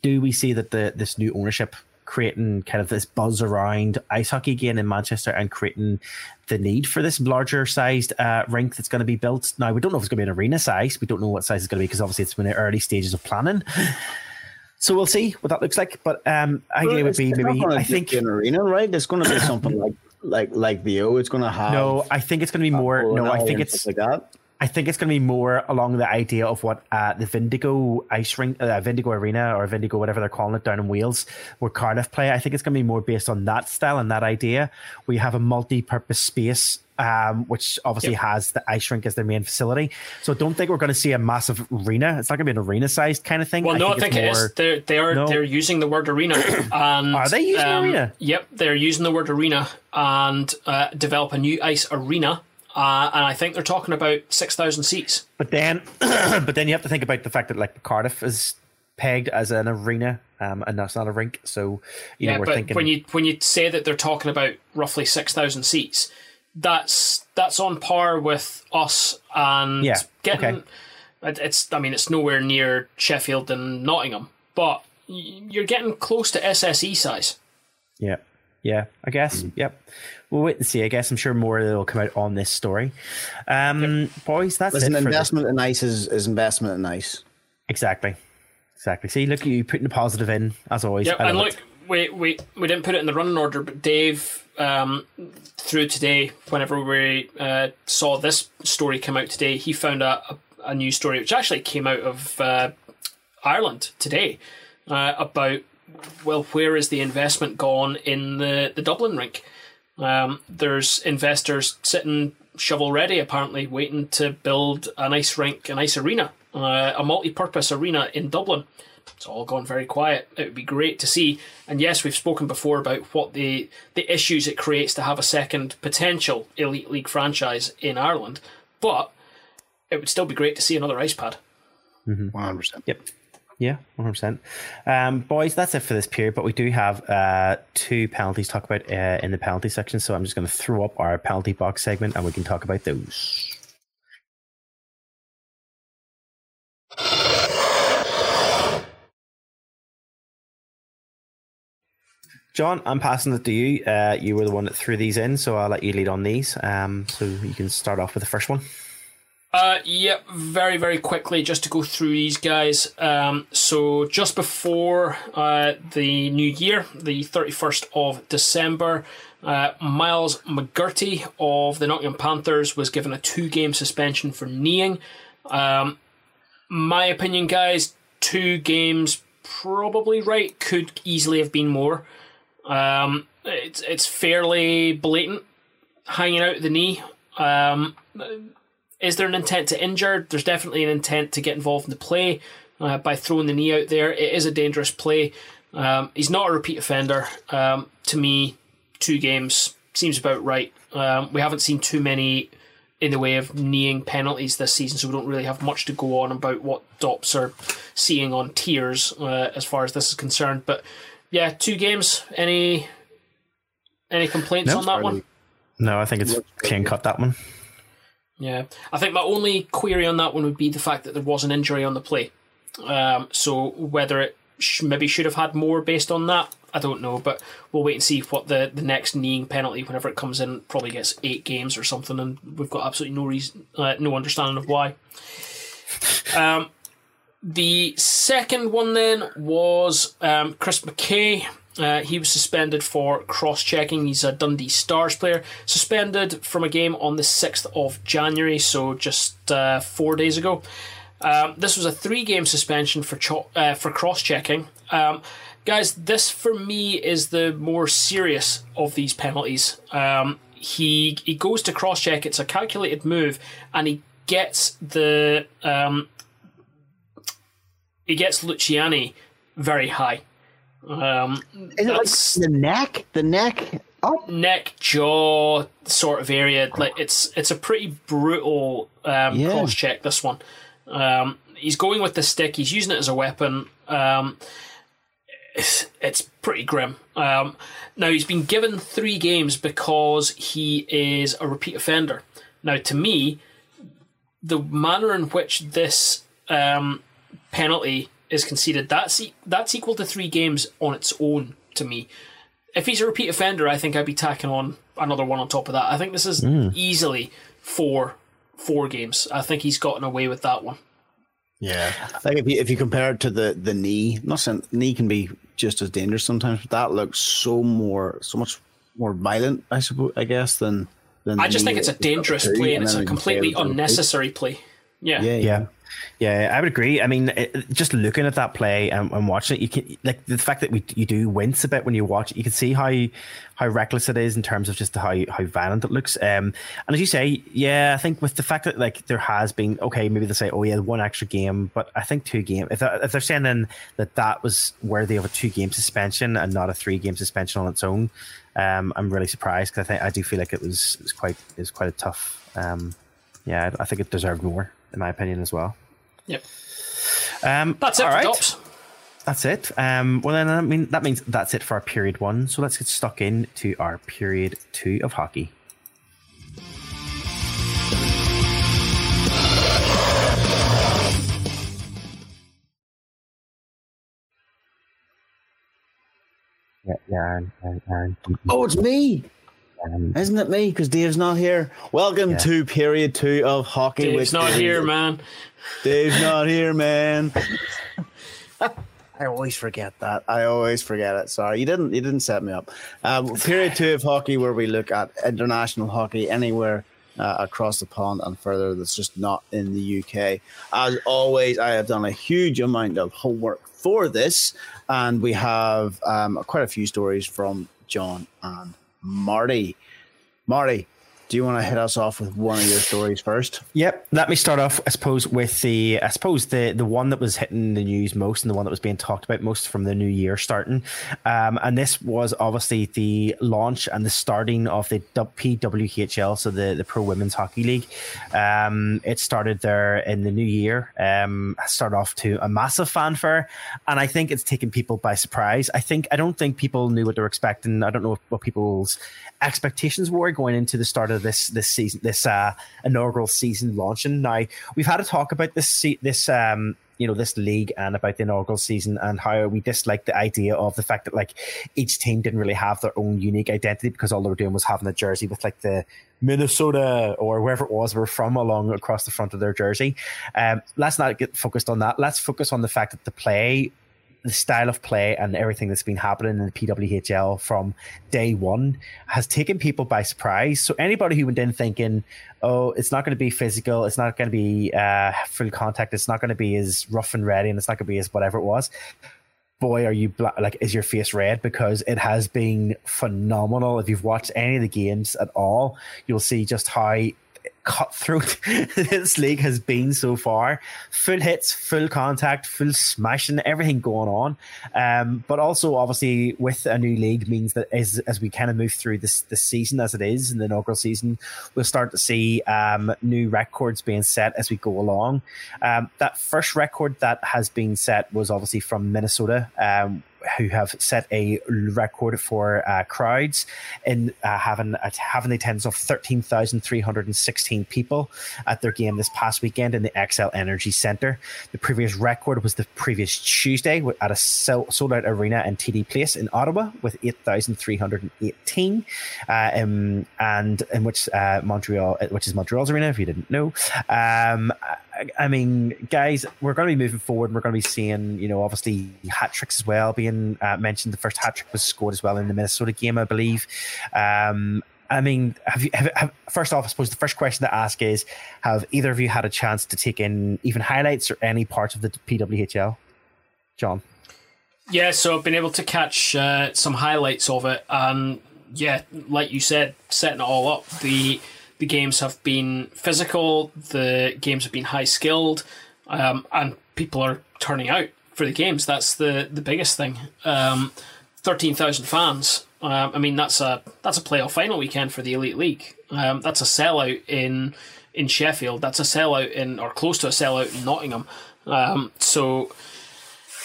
do we see that the this new ownership creating kind of this buzz around ice hockey again in Manchester and creating the need for this larger sized uh, rink that's going to be built? Now, we don't know if it's going to be an arena size. We don't know what size it's going to be because obviously it's been in the early stages of planning. So we'll see what that looks like. But um, I well, it would be maybe, I think... an arena, right? It's going to be something like, like, like the O. It's going to have... No, I think it's going to be more... No, I think it's... like that. I think it's going to be more along the idea of what uh, the Vindigo ice rink, uh, Vindigo Arena or Vindigo, whatever they're calling it down in Wales, where Cardiff play. I think it's going to be more based on that style and that idea. We have a multi-purpose space, um, which obviously yep. has the ice rink as their main facility. So I don't think we're going to see a massive arena. It's not going to be an arena-sized kind of thing. Well, I no, think I think more, it is. They're, they are, no. they're using the word arena. And, are they using um, arena? Yep, they're using the word arena and uh, develop a new ice arena. Uh, and I think they're talking about six thousand seats. But then but then you have to think about the fact that like Cardiff is pegged as an arena um, and that's not a rink. So, you yeah, know, we're but thinking... When you, when you say that they're talking about roughly six thousand seats, that's that's on par with us and yeah, getting... Okay. It's, I mean, it's nowhere near Sheffield and Nottingham, but you're getting close to S S E size. Yeah, yeah, I guess, mm. yep. We'll wait and see. I guess I'm sure more will come out on this story. Um, yep. Boys, that's Listen, it. An investment in ice is, is investment in ice. Exactly. Exactly. See, look at you putting the positive in, as always. Yeah, and look, it. we we we didn't put it in the running order, but Dave, um, through today, whenever we uh, saw this story come out today, he found a, a, a new story, which actually came out of uh, Ireland today, uh, about, well, where is the investment gone in the, the Dublin rink? Um, there's investors sitting shovel ready, apparently waiting to build an ice rink, an ice arena, uh, a multi-purpose arena in Dublin. It's all gone very quiet. It would be great to see. And yes, we've spoken before about what the the issues it creates to have a second potential Elite League franchise in Ireland, but it would still be great to see another ice pad. Mm-hmm. one hundred percent. Yep. Yeah, one hundred percent. Um, boys, that's it for this period, but we do have uh, two penalties to talk about uh, in the penalty section, so I'm just going to throw up our penalty box segment and we can talk about those. John, I'm passing it to you. Uh, you were the one that threw these in, so I'll let you lead on these. Um, so you can start off with the first one. Uh, yeah, very, very quickly, just to go through these guys. Um, so just before uh, the new year, the thirty-first of December, uh, Miles McGirty of the Nottingham Panthers was given a two-game suspension for kneeing. Um, my opinion, guys, two games probably right, could easily have been more. Um, it's, it's fairly blatant, hanging out the knee. Um... Is there an intent to injure? There's definitely an intent to get involved in the play uh, by throwing the knee out there. It is a dangerous play. Um, he's not a repeat offender. Um, to me, two games seems about right. Um, we haven't seen too many in the way of kneeing penalties this season, so we don't really have much to go on about what Dops are seeing on tiers uh, as far as this is concerned. But yeah, two games. Any any complaints no, on that one? No, I think it's clean cut, that one. Yeah, I think my only query on that one would be the fact that there was an injury on the play. Um, so whether it sh- maybe should have had more based on that, I don't know, but we'll wait and see what the, the next kneeing penalty, whenever it comes in, probably gets eight games or something, and we've got absolutely no reason, uh, no understanding of why. Um, the second one then was um, Chris McKay. Uh, he was suspended for cross-checking. He's a Dundee Stars player, suspended from a game on the sixth of January, so just uh, four days ago. Um, this was a three-game suspension for cho- uh, for cross-checking. Um, guys, this for me is the more serious of these penalties. Um, he he goes to cross-check. It's a calculated move, and he gets the um, he gets Luciani very high. Um, is it like the neck? The neck up? Neck, jaw sort of area. Like it's it's a pretty brutal um, yeah. cross-check, this one. Um, he's going with the stick. He's using it as a weapon. Um, it's, it's pretty grim. Um, now, he's been given three games because he is a repeat offender. Now, to me, the manner in which this um, penalty is conceded, that's e- that's equal to three games on its own to me. If he's a repeat offender, I think I'd be tacking on another one on top of that. I think this is mm. easily four Four games. I think he's gotten away with that one. Yeah, I think if you if you compare it to the the knee, not saying knee can be just as dangerous sometimes, but that looks so more so much more violent, I suppose. I guess than than I just think it's a dangerous play, and it's a completely unnecessary play. Yeah, yeah, yeah, yeah. I would agree. I mean, it, just looking at that play and, and watching it, you can like the fact that we you do wince a bit when you watch it. You can see how how reckless it is in terms of just how how violent it looks. Um, and as you say, yeah, I think with the fact that like there has been okay, maybe they say, oh yeah, one extra game, but I think two game. If that, if they're saying then that that was worthy of a two game suspension and not a three game suspension on its own, um, I'm really surprised because I think I do feel like it was it was quite it was quite a tough. Um, yeah, I think it deserved more, in my opinion, as well. Yep. Um, that's it for right. Dops. That's it. Um, well, then I mean that means that's it for our period one. So let's get stuck in to our period two of hockey. Yeah, Aaron, Aaron, Aaron. Oh, it's me. Um, Isn't it me? Because Dave's not here. Welcome yeah. to period two of hockey. Dave's with not Dave. here, man. Dave's not here, man. I always forget that. I always forget it. Sorry, you didn't. You didn't set me up. Um, period two of hockey, where we look at international hockey anywhere uh, across the pond and further. That's just not in the U K. As always, I have done a huge amount of homework for this, and we have um, quite a few stories from John and Marty. Marty, do you want to hit us off with one of your stories first? Yep. Let me start off, I suppose, with the I suppose the the one that was hitting the news most and the one that was being talked about most from the new year starting. Um, and this was obviously the launch and the starting of the P W H L, so the, the Pro Women's Hockey League. Um, it started there in the new year. Um, started off to a massive fanfare, and I think it's taken people by surprise. I think I don't think people knew what they were expecting. I don't know what people's expectations were going into the start of this this season, this uh, inaugural season launching. Now we've had a talk about this this um, you know this league and about the inaugural season and how we disliked the idea of the fact that like each team didn't really have their own unique identity because all they were doing was having a jersey with like the Minnesota or wherever it was we're from along across the front of their jersey. Um, let's not get focused on that. Let's focus on the fact that the play. The style of play and everything that's been happening in the P W H L from day one has taken people by surprise. So anybody who went in thinking, oh, it's not going to be physical, it's not going to be uh, full contact, it's not going to be as rough and ready, and it's not going to be as whatever it was, boy, are you black, like, is your face red? Because it has been phenomenal. If you've watched any of the games at all, you'll see just how cutthroat this league has been so far. Full hits, full contact, full smashing, everything going on. Um, but also, obviously, with a new league means that as as we kind of move through this, this season as it is, in the inaugural season, we'll start to see um, new records being set as we go along. Um, that first record that has been set was obviously from Minnesota, um, who have set a record for uh, crowds in uh, having uh, having the attendance of thirteen thousand three hundred sixteen people at their game this past weekend in the X L Energy Centre. The previous record was the previous Tuesday at a sold-out arena in T D Place in Ottawa with eight thousand three hundred eighteen, uh, um, and in which uh, Montreal, which is Montreal's arena, if you didn't know. Um, I mean, guys, we're going to be moving forward. We're going to be seeing, you know, obviously hat tricks as well being uh, mentioned. The first hat trick was scored as well in the Minnesota game, I believe. Um, I mean, have you? Have, have, first off, I suppose the first question to ask is: have either of you had a chance to take in even highlights or any parts of the P W H L, John? Yeah, so I've been able to catch uh, some highlights of it. Um, yeah, like you said, setting it all up. The The games have been physical, the games have been high-skilled, um, and people are turning out for the games. That's the, the biggest thing. Um, thirteen thousand fans. Um, I mean, that's a that's a playoff final weekend for the Elite League. Um, that's a sellout in in Sheffield. That's a sellout in, or close to a sellout in Nottingham. Um, so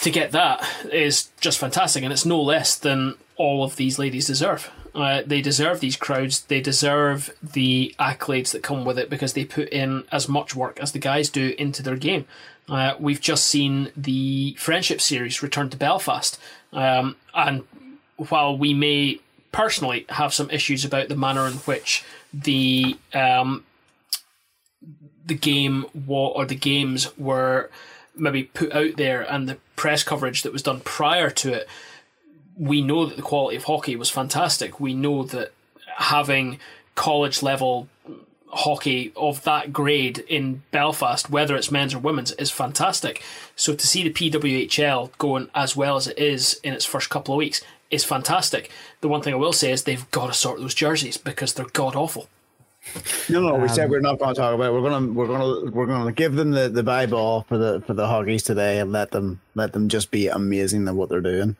to get that is just fantastic, and it's no less than all of these ladies deserve. Uh, they deserve these crowds. They deserve the accolades that come with it because they put in as much work as the guys do into their game. Uh, we've just seen the Friendship Series return to Belfast. Um, and while we may personally have some issues about the manner in which the um, the game wa- or the games were maybe put out there and the press coverage that was done prior to it, we know that the quality of hockey was fantastic. We know that having college-level hockey of that grade in Belfast, whether it's men's or women's, is fantastic. So to see the P W H L going as well as it is in its first couple of weeks is fantastic. The one thing I will say is they've got to sort those jerseys because they're god-awful. No, no, we um, said we're not going to talk about it. We're going to, we're going to, we're going to give them the, the bye ball for the for the Hockeys today and let them let them just be amazing at what they're doing.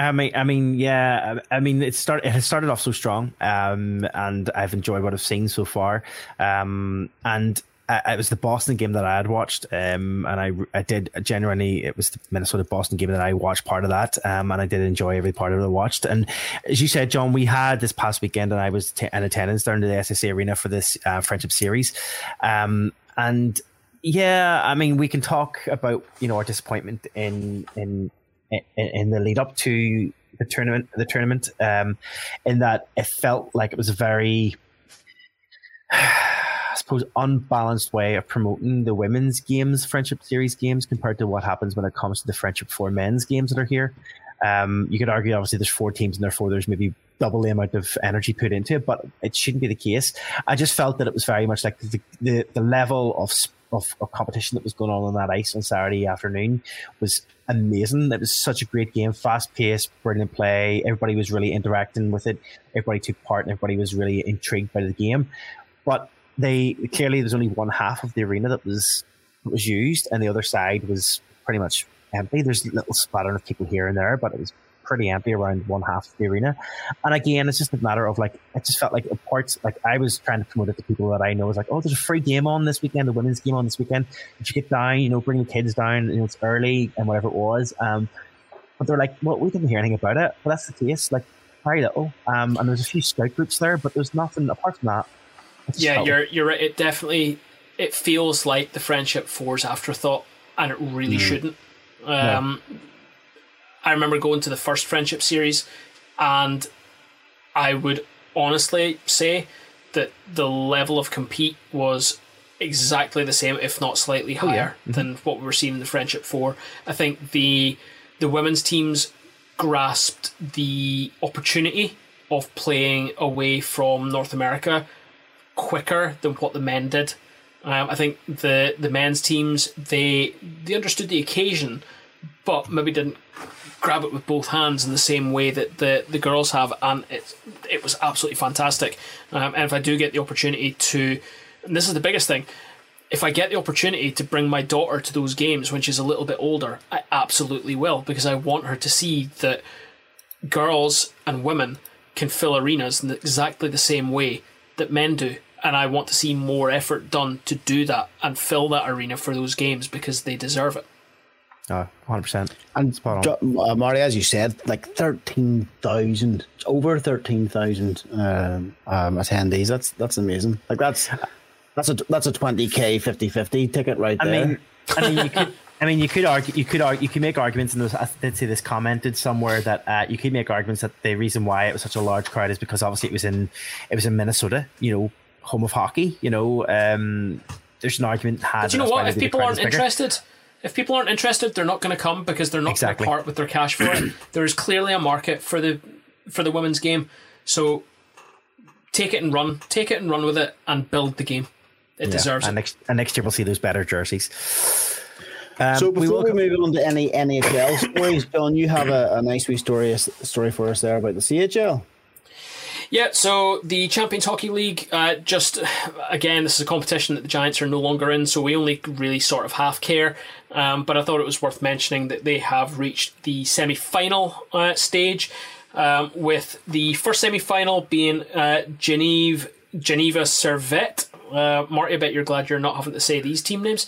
I mean, I mean, yeah. I mean, it started. It has started off so strong, um, and I've enjoyed what I've seen so far. Um, and I, it was the Boston game that I had watched, um, and I, I did genuinely. It was the Minnesota Boston game that I watched part of that, um, and I did enjoy every part of it I watched. And as you said, John, we had this past weekend, and I was t- in attendance down to the S S E Arena for this uh, Friendship Series, um, and yeah, I mean, we can talk about you know our disappointment in in. in the lead up to the tournament, the tournament, um, in that it felt like it was a very, I suppose, unbalanced way of promoting the women's games, Friendship Series games, compared to what happens when it comes to the Friendship Four men's games that are here. Um, you could argue, obviously, there's four teams and therefore there's maybe double the amount of energy put into it, but it shouldn't be the case. I just felt that it was very much like the the, the level of Of, of competition that was going on on that ice on Saturday afternoon was amazing. It was such a great game, fast paced, brilliant play. Everybody was really interacting with it. Everybody took part and everybody was really intrigued by the game. But they clearly there's only one half of the arena that was was used, and the other side was pretty much empty. There's a little splattering of people here and there, but it was pretty empty around one half of the arena. And again, it's just a matter of like, it just felt like a part, like I was trying to promote it to people that I know. It's like, oh, there's a free game on this weekend, the women's game on this weekend. Did you get down, you know, bring the kids down, you know, it's early and whatever it was. Um, but they're like, well, we didn't hear anything about it. But that's the case, like very little. Um, and there's a few scout groups there, but there's nothing apart from that. Yeah, you're, you're right. It definitely, it feels like the Friendship Four's afterthought, and it really mm. shouldn't. Um, yeah. I remember going to the first Friendship Series, and I would honestly say that the level of compete was exactly the same, if not slightly higher, oh, yeah. mm-hmm. than what we were seeing in the Friendship Four. I think the the women's teams grasped the opportunity of playing away from North America quicker than what the men did. Um, I think the the men's teams, they they understood the occasion, but maybe didn't grab it with both hands in the same way that the, the girls have, and it it was absolutely fantastic. Um, and if I do get the opportunity to, and this is the biggest thing, if I get the opportunity to bring my daughter to those games when she's a little bit older, I absolutely will, because I want her to see that girls and women can fill arenas in exactly the same way that men do. And I want to see more effort done to do that and fill that arena for those games, because they deserve it. Oh, one hundred percent. And spot on. Uh, Mario, as you said, like thirteen thousand, over thirteen thousand um, um, attendees. That's that's amazing. Like that's that's a that's a twenty K fifty-fifty ticket right there. I mean, I mean, you could, I mean, you could argue, you could argue, you could make arguments. And I did see this commented somewhere that uh, you could make arguments that the reason why it was such a large crowd is because obviously it was in it was in Minnesota, you know, home of hockey. You know, um, there's an argument had. But you know what? If people aren't interested. If people aren't interested, they're not going to come, because they're not exactly. going to part with their cash for it. There is clearly a market for the for the women's game, so take it and run, take it and run with it, and build the game. It yeah. deserves and it. Next, and next year we'll see those better jerseys. Um, so before we, we move on to any N H L stories, John, you have a, a nice wee story a story for us there about the C H L. Yeah, so the Champions Hockey League, uh, just, again, this is a competition that the Giants are no longer in, so we only really sort of half care, um, but I thought it was worth mentioning that they have reached the semi-final uh, stage, um, with the first semi-final being uh, Geneva, Geneva Servette. Uh, Marty, I bet you're glad you're not having to say these team names,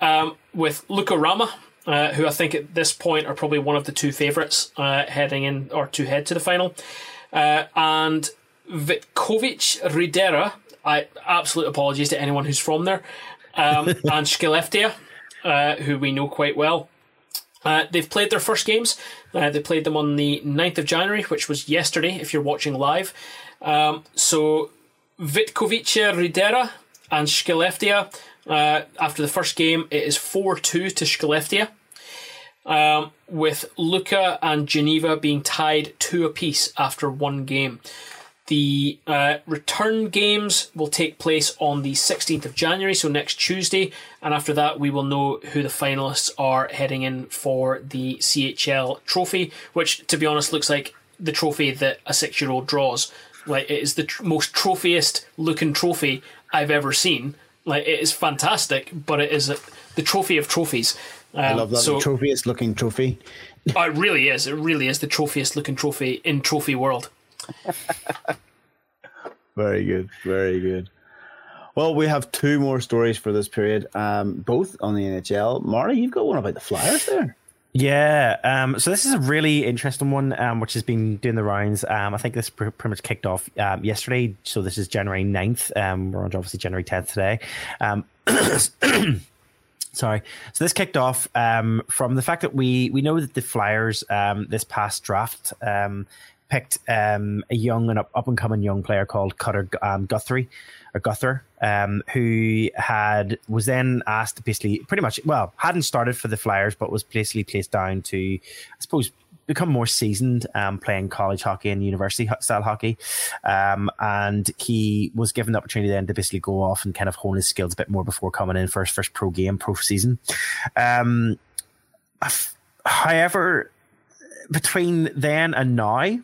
um, with Luca Rama, uh, who I think at this point are probably one of the two favourites uh, heading in, or to head to the final, uh, and Vitkovic Rydera, I absolute apologies to anyone who's from there, um, and Skellefteå, uh, who we know quite well. Uh, they've played their first games. Uh, they played them on the ninth of January, which was yesterday, if you're watching live. Um, so Vitkovic Rydera and Skellefteå, uh, after the first game, it is four two to Skellefteå, um, with Luka and Geneva being tied two apiece after one game. The uh, return games will take place on the sixteenth of January, so next Tuesday, and after that we will know who the finalists are heading in for the C H L trophy, which, to be honest, looks like the trophy that a six-year-old draws. Like, it is the tr- most trophiest-looking trophy I've ever seen. Like, it is fantastic, but it is a, the trophy of trophies. Um, I love that, so, the trophiest-looking trophy. Oh, it really is. It really is the trophiest-looking trophy in trophy world. Very good, very good. Well, we have two more stories for this period, um, both on the N H L. Marty, you've got one about the Flyers there. Yeah, um, so this is a really interesting one, um, which has been doing the rounds. Um, I think this pretty much kicked off um, yesterday, so this is January ninth. Um, we're on obviously January tenth today. Um, sorry. So this kicked off um, from the fact that we, we know that the Flyers um, this past draft um picked um, a young and up, up and coming young player called Cutter um, Guthrie or Guther, um, who had was then asked basically pretty much well hadn't started for the Flyers, but was basically placed down to, I suppose, become more seasoned, um, playing college hockey and university style hockey, um, and he was given the opportunity then to basically go off and kind of hone his skills a bit more before coming in for his first pro game, pro season. Um, however, between then and now,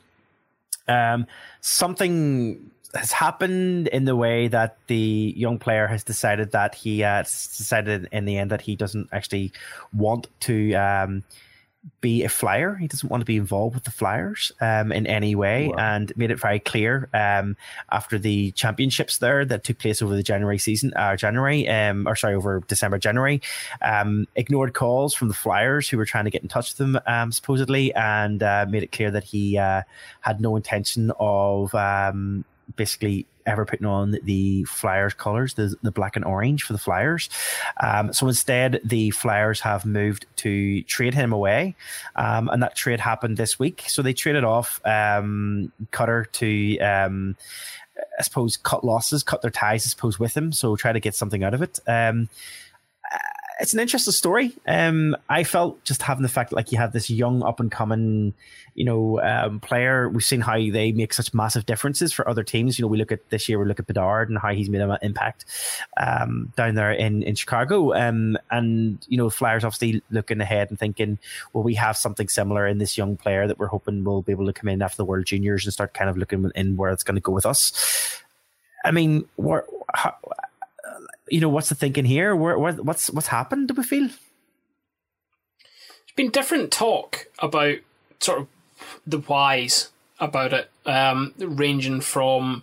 Um, something has happened in the way that the young player has decided that he uh, decided in the end that he doesn't actually want to um, be a Flyer. He doesn't want to be involved with the Flyers um, in any way. Wow. And made it very clear um, after the championships there that took place over the January season, uh, January, um, or sorry, over December, January, um, ignored calls from the Flyers who were trying to get in touch with them, um, supposedly, and uh, made it clear that he uh, had no intention of um, basically ever putting on the Flyers colours, the the black and orange for the Flyers. Um, so instead, the Flyers have moved to trade him away, um, and that trade happened this week. So they traded off um, Cutter to, um, I suppose, cut losses, cut their ties, I suppose, with him. So try to get something out of it. Um, it's an interesting story. Um, I felt just having the fact that, like, you have this young up and coming, you know, um, player. We've seen how they make such massive differences for other teams. You know, we look at this year, we look at Bedard and how he's made an impact um, down there in, in Chicago. Um, and, you know, Flyers obviously looking ahead and thinking, well, we have something similar in this young player that we're hoping will be able to come in after the World Juniors and start kind of looking in where it's going to go with us. I mean, what, how, you know, what's the thinking here? Where, where, what's what's happened, do we feel? There's been different talk about sort of the whys about it, um, ranging from,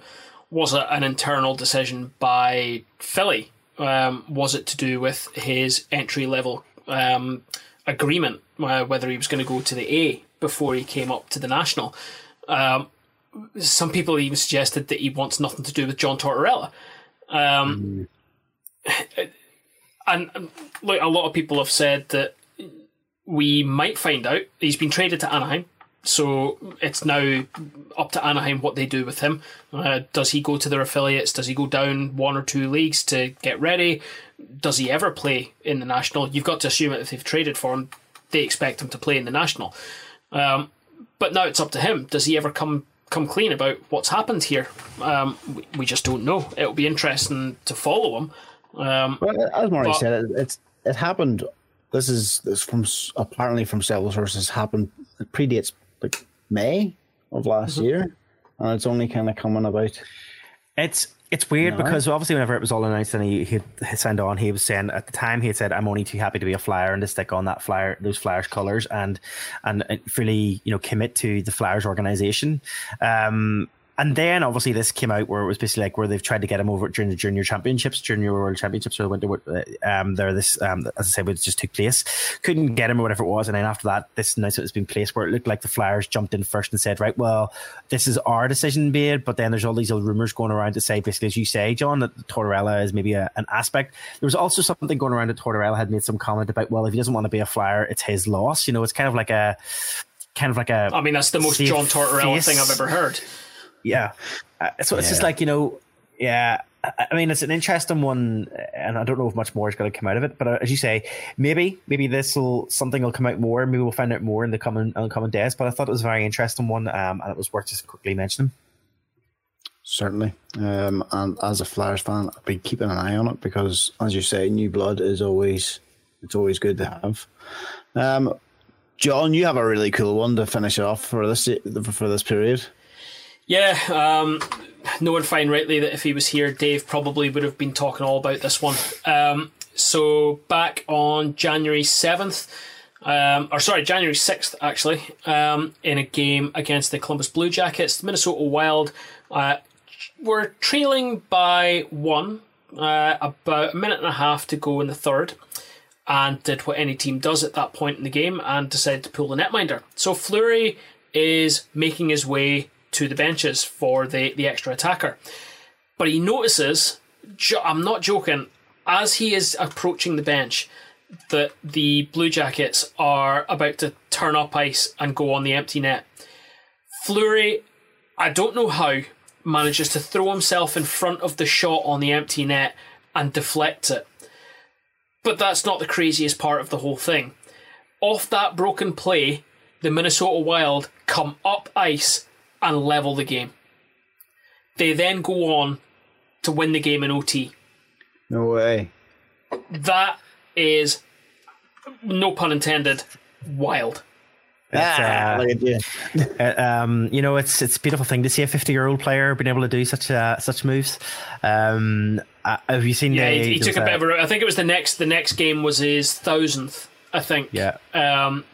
was it an internal decision by Philly? Um, was it to do with his entry-level um, agreement, uh, whether he was going to go to the A before he came up to the National? Um, some people even suggested that he wants nothing to do with John Tortorella. Um mm. And look, a lot of people have said that we might find out. He's been traded to Anaheim, so it's now up to Anaheim what they do with him. Uh, does he go to their affiliates? Does he go down one or two leagues to get ready? Does he ever play in the National? You've got to assume that if they've traded for him, they expect him to play in the National. Um, but now it's up to him. Does he ever come come clean about what's happened here? Um, we, we just don't know. It'll be interesting to follow him. Um, well, as Murray but, said, it, it's it happened. This is this from apparently from several sources. Happened. It predates like May of last mm-hmm. year, and it's only kind of coming about. It's it's weird now. Because obviously whenever it was all announced and he, he signed on, he was saying at the time he had said, "I'm only too happy to be a Flyer and to stick on that Flyer, those Flyers colours, and and fully you know commit to the Flyers organisation." Um, And then, obviously, this came out where it was basically like where they've tried to get him over during the junior championships, junior world championships, or went to um, there. This, um, as I said, it just took place. Couldn't get him or whatever it was. And then after that, this announcement has been placed where it looked like the Flyers jumped in first and said, right, well, this is our decision made. But then there's all these old rumors going around to say, basically, as you say, John, that Tortorella is maybe a, an aspect. There was also something going around that Tortorella had made some comment about, well, if he doesn't want to be a Flyer, it's his loss. You know, it's kind of like a, kind of like a. I mean, that's the most John Tortorella face. Thing I've ever heard. Yeah, uh, so it's yeah. just like, you know, yeah, I, I mean, it's an interesting one, and I don't know if much more is going to come out of it, but uh, as you say, maybe maybe this will something will come out more, maybe we'll find out more in the coming, in the coming days, but I thought it was a very interesting one, um, and it was worth just quickly mentioning. Certainly, um, and as a Flyers fan, I've been keeping an eye on it, because as you say, new blood is always, it's always good to have. Um, John, you have a really cool one to finish off for this for this period. Yeah, um, knowing fine rightly that if he was here, Dave probably would have been talking all about this one. Um, so back on January seventh, um, or sorry, January sixth actually, um, in a game against the Columbus Blue Jackets, the Minnesota Wild uh, were trailing by one, uh, about a minute and a half to go in the third, and did what any team does at that point in the game and decided to pull the netminder. So Fleury is making his way to the benches for the, the extra attacker. But he notices, jo- I'm not joking, as he is approaching the bench, that the Blue Jackets are about to turn up ice and go on the empty net. Fleury, I don't know how, manages to throw himself in front of the shot on the empty net and deflects it. But that's not the craziest part of the whole thing. Off that broken play, the Minnesota Wild come up ice and level the game. They then go on to win the game in O T. No way. That is, no pun intended, wild. Ah, uh, uh, um, you know, it's it's a beautiful thing to see a fifty-year-old player being able to do such uh, such moves. Um, uh, have you seen? Yeah, the, he, he took a bit of a. I think it was the next. The next game was his thousandth. I think. Yeah. Um,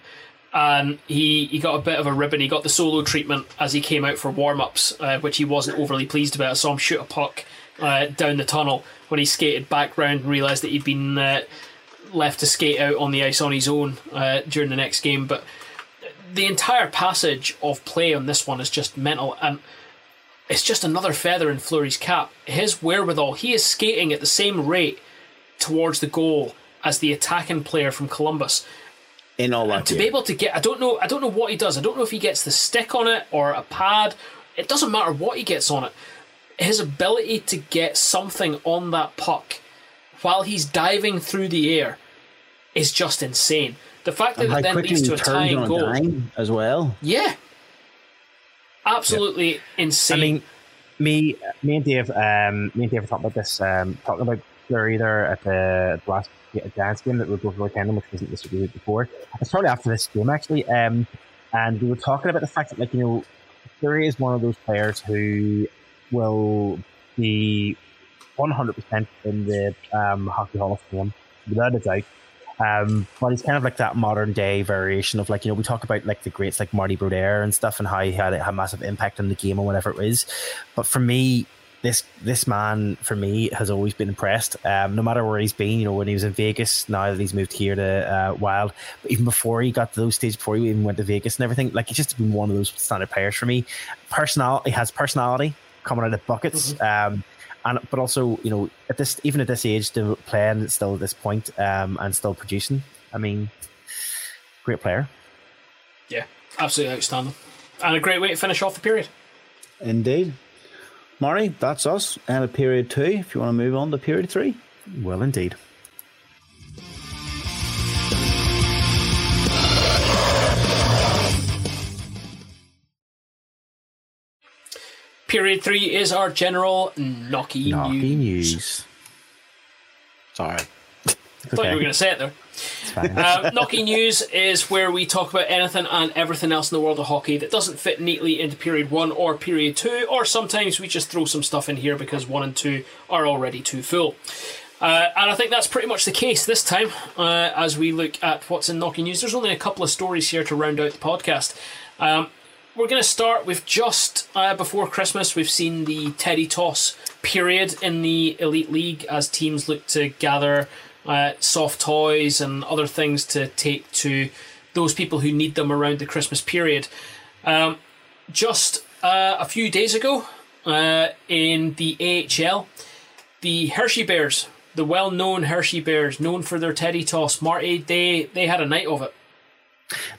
And he, he got a bit of a ribbon. He got the solo treatment as he came out for warm-ups, uh, which he wasn't overly pleased about. I saw him shoot a puck uh, down the tunnel when he skated back round and realised that he'd been uh, left to skate out on the ice on his own uh, during the next game. But the entire passage of play on this one is just mental, and it's just another feather in Fleury's cap. His wherewithal, he is skating at the same rate towards the goal as the attacking player from Columbus. In all that, to be able to get, I don't know, I don't know what he does. I don't know if he gets the stick on it or a pad. It doesn't matter what he gets on it. His ability to get something on that puck while he's diving through the air is just insane. The fact that it then leads to a tying goal as well. Yeah, absolutely yeah. insane. I mean, me, me and Dave, um, me and Dave were talking about this, um, talking about Fleury there at the last Giants game that we were both attending, which wasn't this week before. It's probably after this game actually, um, and we were talking about the fact that, like, you know, Fleury is one of those players who will be one hundred percent in the um, Hockey Hall of Fame without a doubt. Um, but he's kind of like that modern day variation of, like, you know, we talk about like the greats like Marty Brodeur and stuff and how he had a massive impact on the game or whatever it is. But for me, this this man for me has always been impressed, um, no matter where he's been. You know, when he was in Vegas, now that he's moved here to uh, Wild, but even before he got to those stages, before he even went to Vegas and everything, like, he's just been one of those standard players for me. Personal, he has personality coming out of buckets. Mm-hmm. Um, And, but also, you know, at this, even at this age, to play and still at this point, um, and still producing. I mean, great player. Yeah, absolutely outstanding, and a great way to finish off the period. Indeed, Murray, that's us. And a period two. If you want to move on to period three, well, indeed. Period three is our general knocky, knocky news. news. Sorry. I thought okay. you were going to say it there. It's fine. Um, knocky news is where we talk about anything and everything else in the world of hockey that doesn't fit neatly into period one or period two, or sometimes we just throw some stuff in here because one and two are already too full. Uh, and I think that's pretty much the case this time uh, as we look at what's in knocky news. There's only a couple of stories here to round out the podcast. Um, We're going to start with just uh, before Christmas, we've seen the Teddy Toss period in the Elite League as teams look to gather uh, soft toys and other things to take to those people who need them around the Christmas period. Um, just uh, a few days ago uh, in the A H L, the Hershey Bears, the well-known Hershey Bears, known for their Teddy Toss, Marty, they, they had a night of it.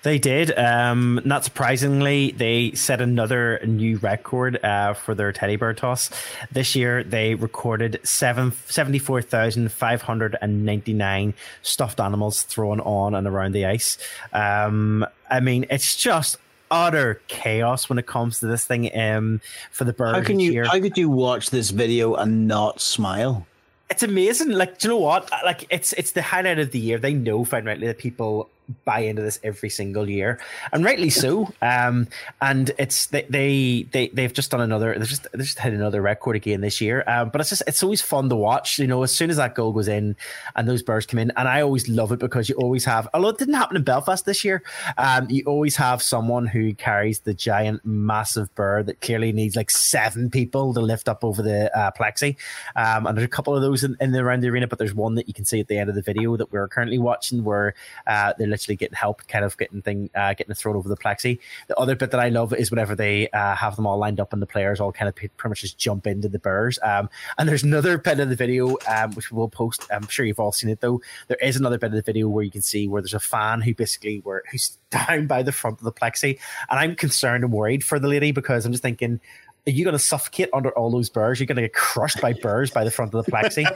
They did. Um, not surprisingly, they set another new record uh, for their teddy bear toss. This year, they recorded seven, seventy-four thousand five hundred ninety-nine stuffed animals thrown on and around the ice. Um, I mean, it's just utter chaos when it comes to this thing um, for the birds. How can you? Year. How could you watch this video and not smile? It's amazing. Like, do you know what? Like, it's it's the highlight of the year. They know, fine, rightly, that people buy into this every single year, and rightly so. Um, and it's they they, they they've just done another. They've just they just hit another record again this year. Um, but it's just it's always fun to watch. You know, as soon as that goal goes in and those birds come in, and I always love it because you always have. Although it didn't happen in Belfast this year, um, you always have someone who carries the giant, massive bird that clearly needs like seven people to lift up over the uh, plexi. Um, and there's a couple of those in, in the around the arena, but there's one that you can see at the end of the video that we're currently watching where uh, they're literally getting help, kind of getting thing, uh, getting it thrown over the plexi. The other bit that I love is whenever they uh, have them all lined up and the players all kind of pretty much just jump into the birds. Um, and there's another bit of the video um, which we will post. I'm sure you've all seen it though. There is another bit of the video where you can see where there's a fan who basically where who's down by the front of the plexi, and I'm concerned and worried for the lady because I'm just thinking, are you going to suffocate under all those birds? You're going to get crushed by birds by the front of the plexi.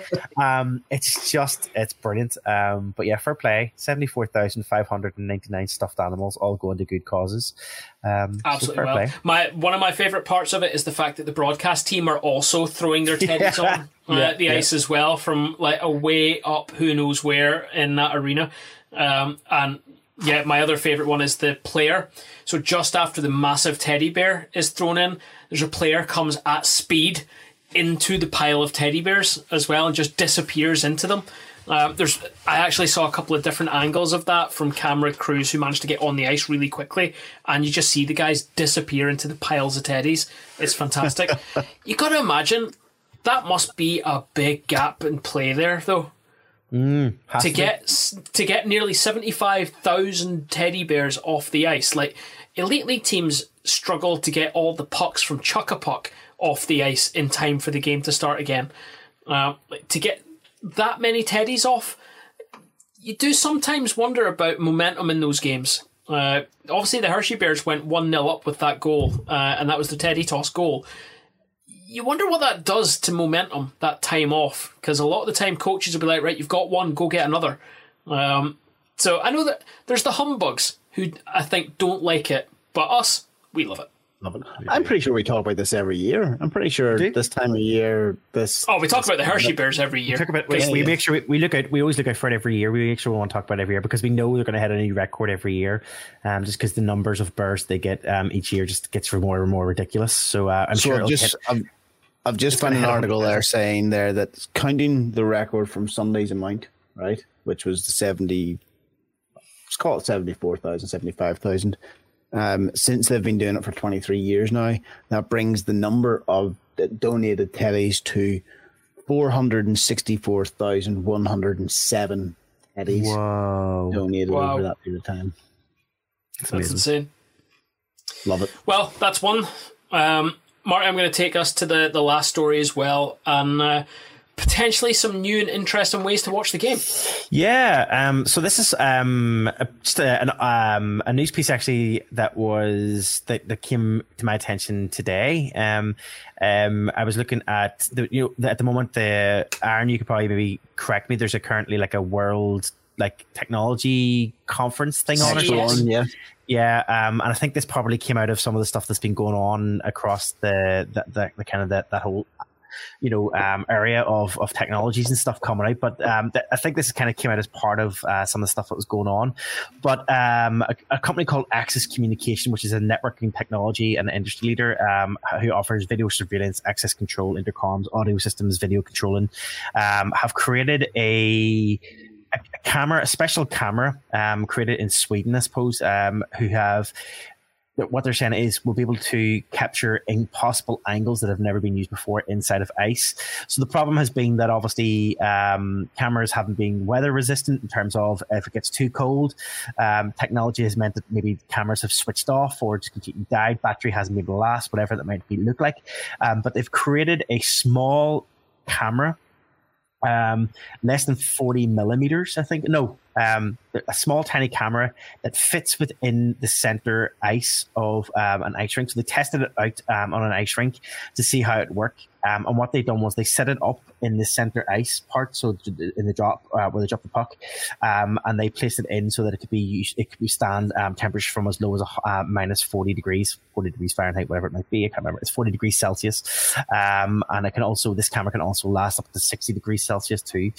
Um, it's just, it's brilliant. Um, but yeah, fair play. seventy-four thousand five hundred ninety-nine stuffed animals all going to good causes. Um, Absolutely, so well. Play. My one of my favourite parts of it is the fact that the broadcast team are also throwing their teddies yeah. on uh, yeah, the yeah. ice as well from like away up, who knows where in that arena. Um, and yeah, my other favourite one is the player. So just after the massive teddy bear is thrown in, there's a player comes at speed into the pile of teddy bears as well and just disappears into them. Uh, there's, I actually saw a couple of different angles of that from camera crews who managed to get on the ice really quickly, and you just see the guys disappear into the piles of teddies. It's fantastic. You got to imagine that must be a big gap in play there, though. Mm, to get be. to get nearly seventy-five thousand teddy bears off the ice. Like, Elite League teams struggle to get all the pucks from Chuck-a-Puck off the ice in time for the game to start again. Uh, to get that many teddies off, you do sometimes wonder about momentum in those games. Uh, obviously, the Hershey Bears went one nil up with that goal, uh, and that was the teddy toss goal. You wonder what that does to momentum, that time off, because a lot of the time coaches will be like, right, you've got one, go get another. Um, So I know that there's the humbugs who I think don't like it, but us, we love it. Love it. I'm pretty sure we talk about this every year. I'm pretty sure this time of year, this. Oh, we talk about the Hershey Bears every year. We, talk about, we, we make sure we, we look out. We always look out for it every year. We make sure we want to talk about it every year because we know they're going to hit a new record every year. Um, just because the numbers of Bears they get um, each year just gets more and more ridiculous. So uh, I'm so sure. I've just, I've, I've just found an article there saying there that counting the record from Sunday's amount, right, which was the seventy. Let's call it seventy-four thousand, seventy-five thousand. Um, since they've been doing it for twenty-three years now, that brings the number of donated teddies to four hundred sixty-four thousand, one hundred seven teddies. Whoa. Donated wow. over that period of time. That's, that's insane. Love it. Well, that's one. Um, Martin, I'm going to take us to the, the last story as well. And uh, potentially some new and interesting ways to watch the game. Yeah. Um, so this is um, just a, an, um, a news piece actually that was that, that came to my attention today. Um, um, I was looking at the you know at the moment the Aaron, you could probably maybe correct me. There's a currently like a world like technology conference thing on it. Yes. Yeah. Yeah, um, and I think this probably came out of some of the stuff that's been going on across the the, the, the kind of that that whole. you know, um, area of, of technologies and stuff coming out. But um, th- I think this kind of came out as part of uh, some of the stuff that was going on. But um, a, a company called Axis Communication, which is a networking technology and industry leader um, who offers video surveillance, access control, intercoms, audio systems, video controlling, um, have created a... a camera, a special camera um, created in Sweden, I suppose, um, who have... What they're saying is we'll be able to capture impossible angles that have never been used before inside of ice. So the problem has been that obviously um, cameras haven't been weather resistant in terms of if it gets too cold. Um, technology has meant that maybe cameras have switched off or just completely died. Battery hasn't been able to last, whatever that might be look like. Um, but they've created a small camera, um, less than forty millimeters, I think. No. Um, a small tiny camera that fits within the center ice of um, an ice rink. So they tested it out um, on an ice rink to see how it worked. Um, and what they done was they set it up in the center ice part, so in the drop uh, where they drop the puck, um, and they placed it in so that it could be used, it could be stand um, temperature from as low as a, uh, minus forty degrees, forty degrees Fahrenheit, whatever it might be. I can't remember. It's forty degrees Celsius, um, and it can also this camera can also last up to sixty degrees Celsius too.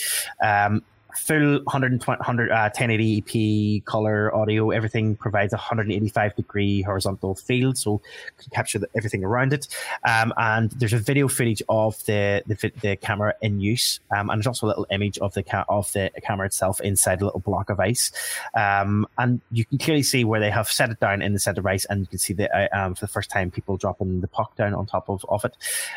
Um, Full one hundred twenty, one hundred, uh, ten eighty p color, audio, everything provides a one hundred eighty-five degree horizontal field, so you can capture the, everything around it. Um, and there's a video footage of the the, the camera in use, um, and there's also a little image of the ca- of the camera itself inside a little block of ice. Um, and you can clearly see where they have set it down in the center of ice, and you can see that uh, um, for the first time people dropping the puck down on top of, of it.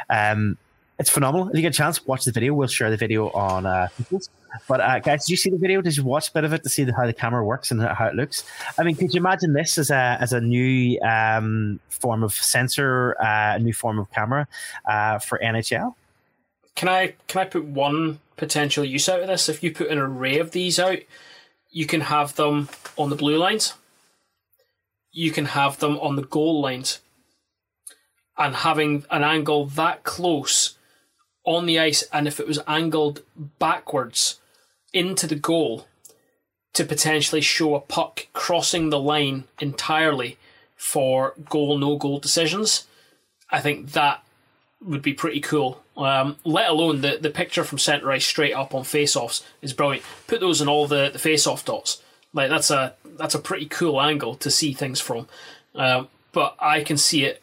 Um, It's phenomenal. If you get a chance, watch the video. We'll share the video on uh, people's. But uh, guys, did you see the video? Did you watch a bit of it to see the, how the camera works and how it looks? I mean, could you imagine this as a as a new um, form of sensor, uh, a new form of camera uh, for N H L? Can I can I put one potential use out of this? If you put an array of these out, you can have them on the blue lines. You can have them on the goal lines, and having an angle that close on the ice, and if it was angled backwards into the goal to potentially show a puck crossing the line entirely for goal, no goal decisions, I think that would be pretty cool. Um, let alone the, the picture from centre ice straight up on face-offs is brilliant. Put those in all the, the face-off dots. Like that's a that's a pretty cool angle to see things from. Um, but I can see it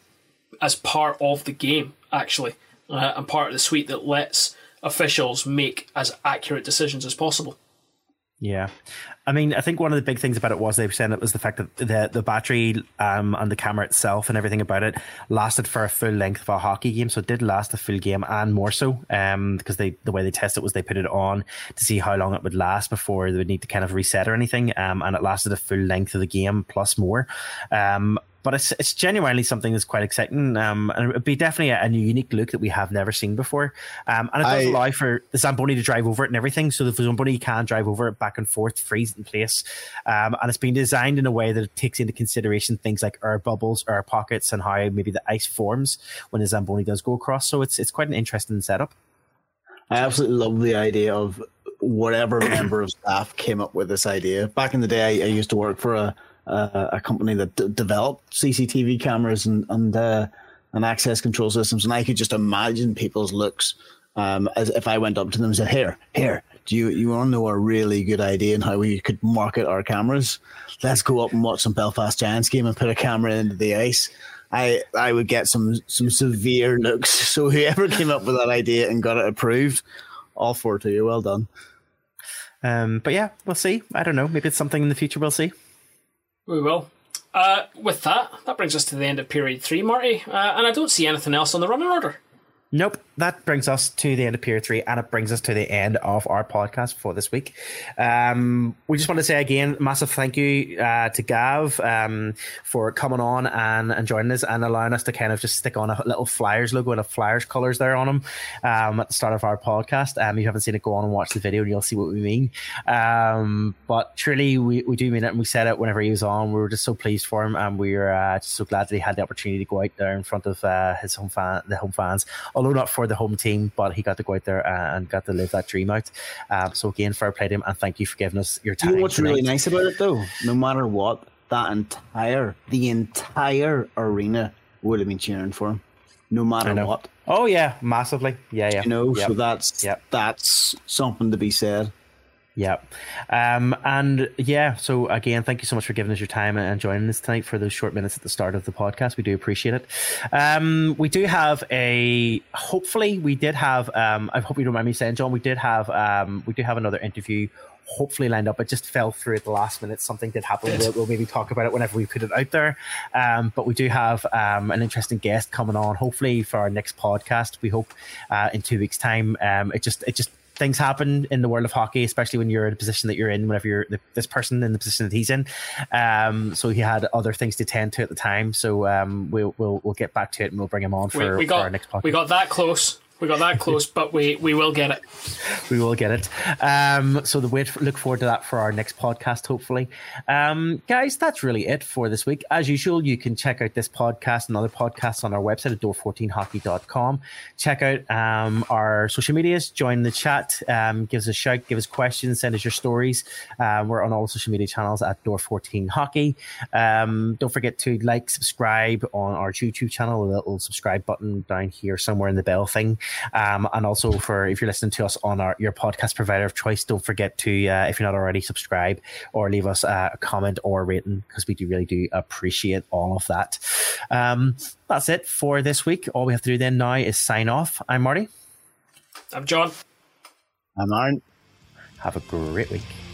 as part of the game, actually. Uh, and part of the suite that lets officials make as accurate decisions as possible. Yeah. I mean, I think one of the big things about it was they were saying it was the fact that the, the battery um, and the camera itself and everything about it lasted for a full length of a hockey game. So it did last a full game and more so um, because they the way they tested it was they put it on to see how long it would last before they would need to kind of reset or anything. Um, and it lasted a full length of the game plus more. Um But it's it's genuinely something that's quite exciting, um, and it'd be definitely a, a unique look that we have never seen before. Um, and it does I, allow for the Zamboni to drive over it and everything, so the Zamboni can drive over it back and forth, freeze it in place. Um, and it's been designed in a way that it takes into consideration things like air bubbles, air pockets, and how maybe the ice forms when the Zamboni does go across. So it's it's quite an interesting setup. I absolutely love the idea of whatever member of staff came up with this idea. Back in the day, I, I used to work for a a, a company that d- developed C C T V cameras and and, uh, and access control systems, and I could just imagine people's looks um, as if I went up to them and said, "Here, here, do you you want to know a really good idea and how we could market our cameras? Let's go up and watch some Belfast Giants game and put a camera into the ice." I, I would get some some severe looks. So whoever came up with that idea and got it approved, all four to you. Well done. Um, but yeah, we'll see. I don't know. Maybe it's something in the future. We'll see. We will. Uh, with that, that brings us to the end of period three, Marty. Uh, and I don't see anything else on the running order. Nope. That brings us to the end of period three, and it brings us to the end of our podcast for this week. Um, we just want to say again, massive thank you uh, to Gav um, for coming on and, and joining us and allowing us to kind of just stick on a little Flyers logo and a Flyers colours there on him um, at the start of our podcast. Um, if you haven't seen it, go on and watch the video and you'll see what we mean. Um, but truly, we, we do mean it, and we said it whenever he was on. We were just so pleased for him, and we were uh, just so glad that he had the opportunity to go out there in front of uh, his home fan, the home fans. Although not for the home team, but he got to go out there and got to live that dream out. Um, so again, fair play to him, and thank you for giving us your time. You know what's tonight. Really nice about it though? No matter what, that entire, the entire arena would have been cheering for him. No matter what. Oh yeah, massively. Yeah, yeah. You know, yep. So that's yep. that's something to be said. Yeah. Um, and yeah, so again, thank you so much for giving us your time and joining us tonight for those short minutes at the start of the podcast. We do appreciate it. Um, we do have a, hopefully we did have, um, I hope you don't mind me saying, John, we did have, um, we do have another interview hopefully lined up. It just fell through at the last minute. Something did happen. We'll, we'll maybe talk about it whenever we put it out there. Um, but we do have um, an interesting guest coming on, hopefully for our next podcast. We hope uh, in two weeks time. Um, it just, it just, things happen in the world of hockey, especially when you're in a position that you're in, whenever you're the, this person in the position that he's in. Um, so he had other things to tend to at the time. So um, we'll, we'll we'll get back to it and we'll bring him on for, we, we got, for our next podcast. We got that close. We got that close, but we, we will get it. We will get it. Um, so the wait, look forward to that for our next podcast, hopefully. Um, guys, that's really it for this week. As usual, you can check out this podcast and other podcasts on our website at door fourteen hockey dot com. Check out um, our social medias, join the chat, um, give us a shout, give us questions, send us your stories. Uh, we're on all the social media channels at door fourteen hockey. Um, don't forget to like, subscribe on our YouTube channel, a little subscribe button down here somewhere in the bell thing. Um, and also for if you're listening to us on our your podcast provider of choice, don't forget to uh, if you're not already, subscribe or leave us uh, a comment or rating, because we do really do appreciate all of that. Um, that's it for this week. All we have to do then now is sign off. I'm Marty. I'm John. I'm Aaron. Have a great week.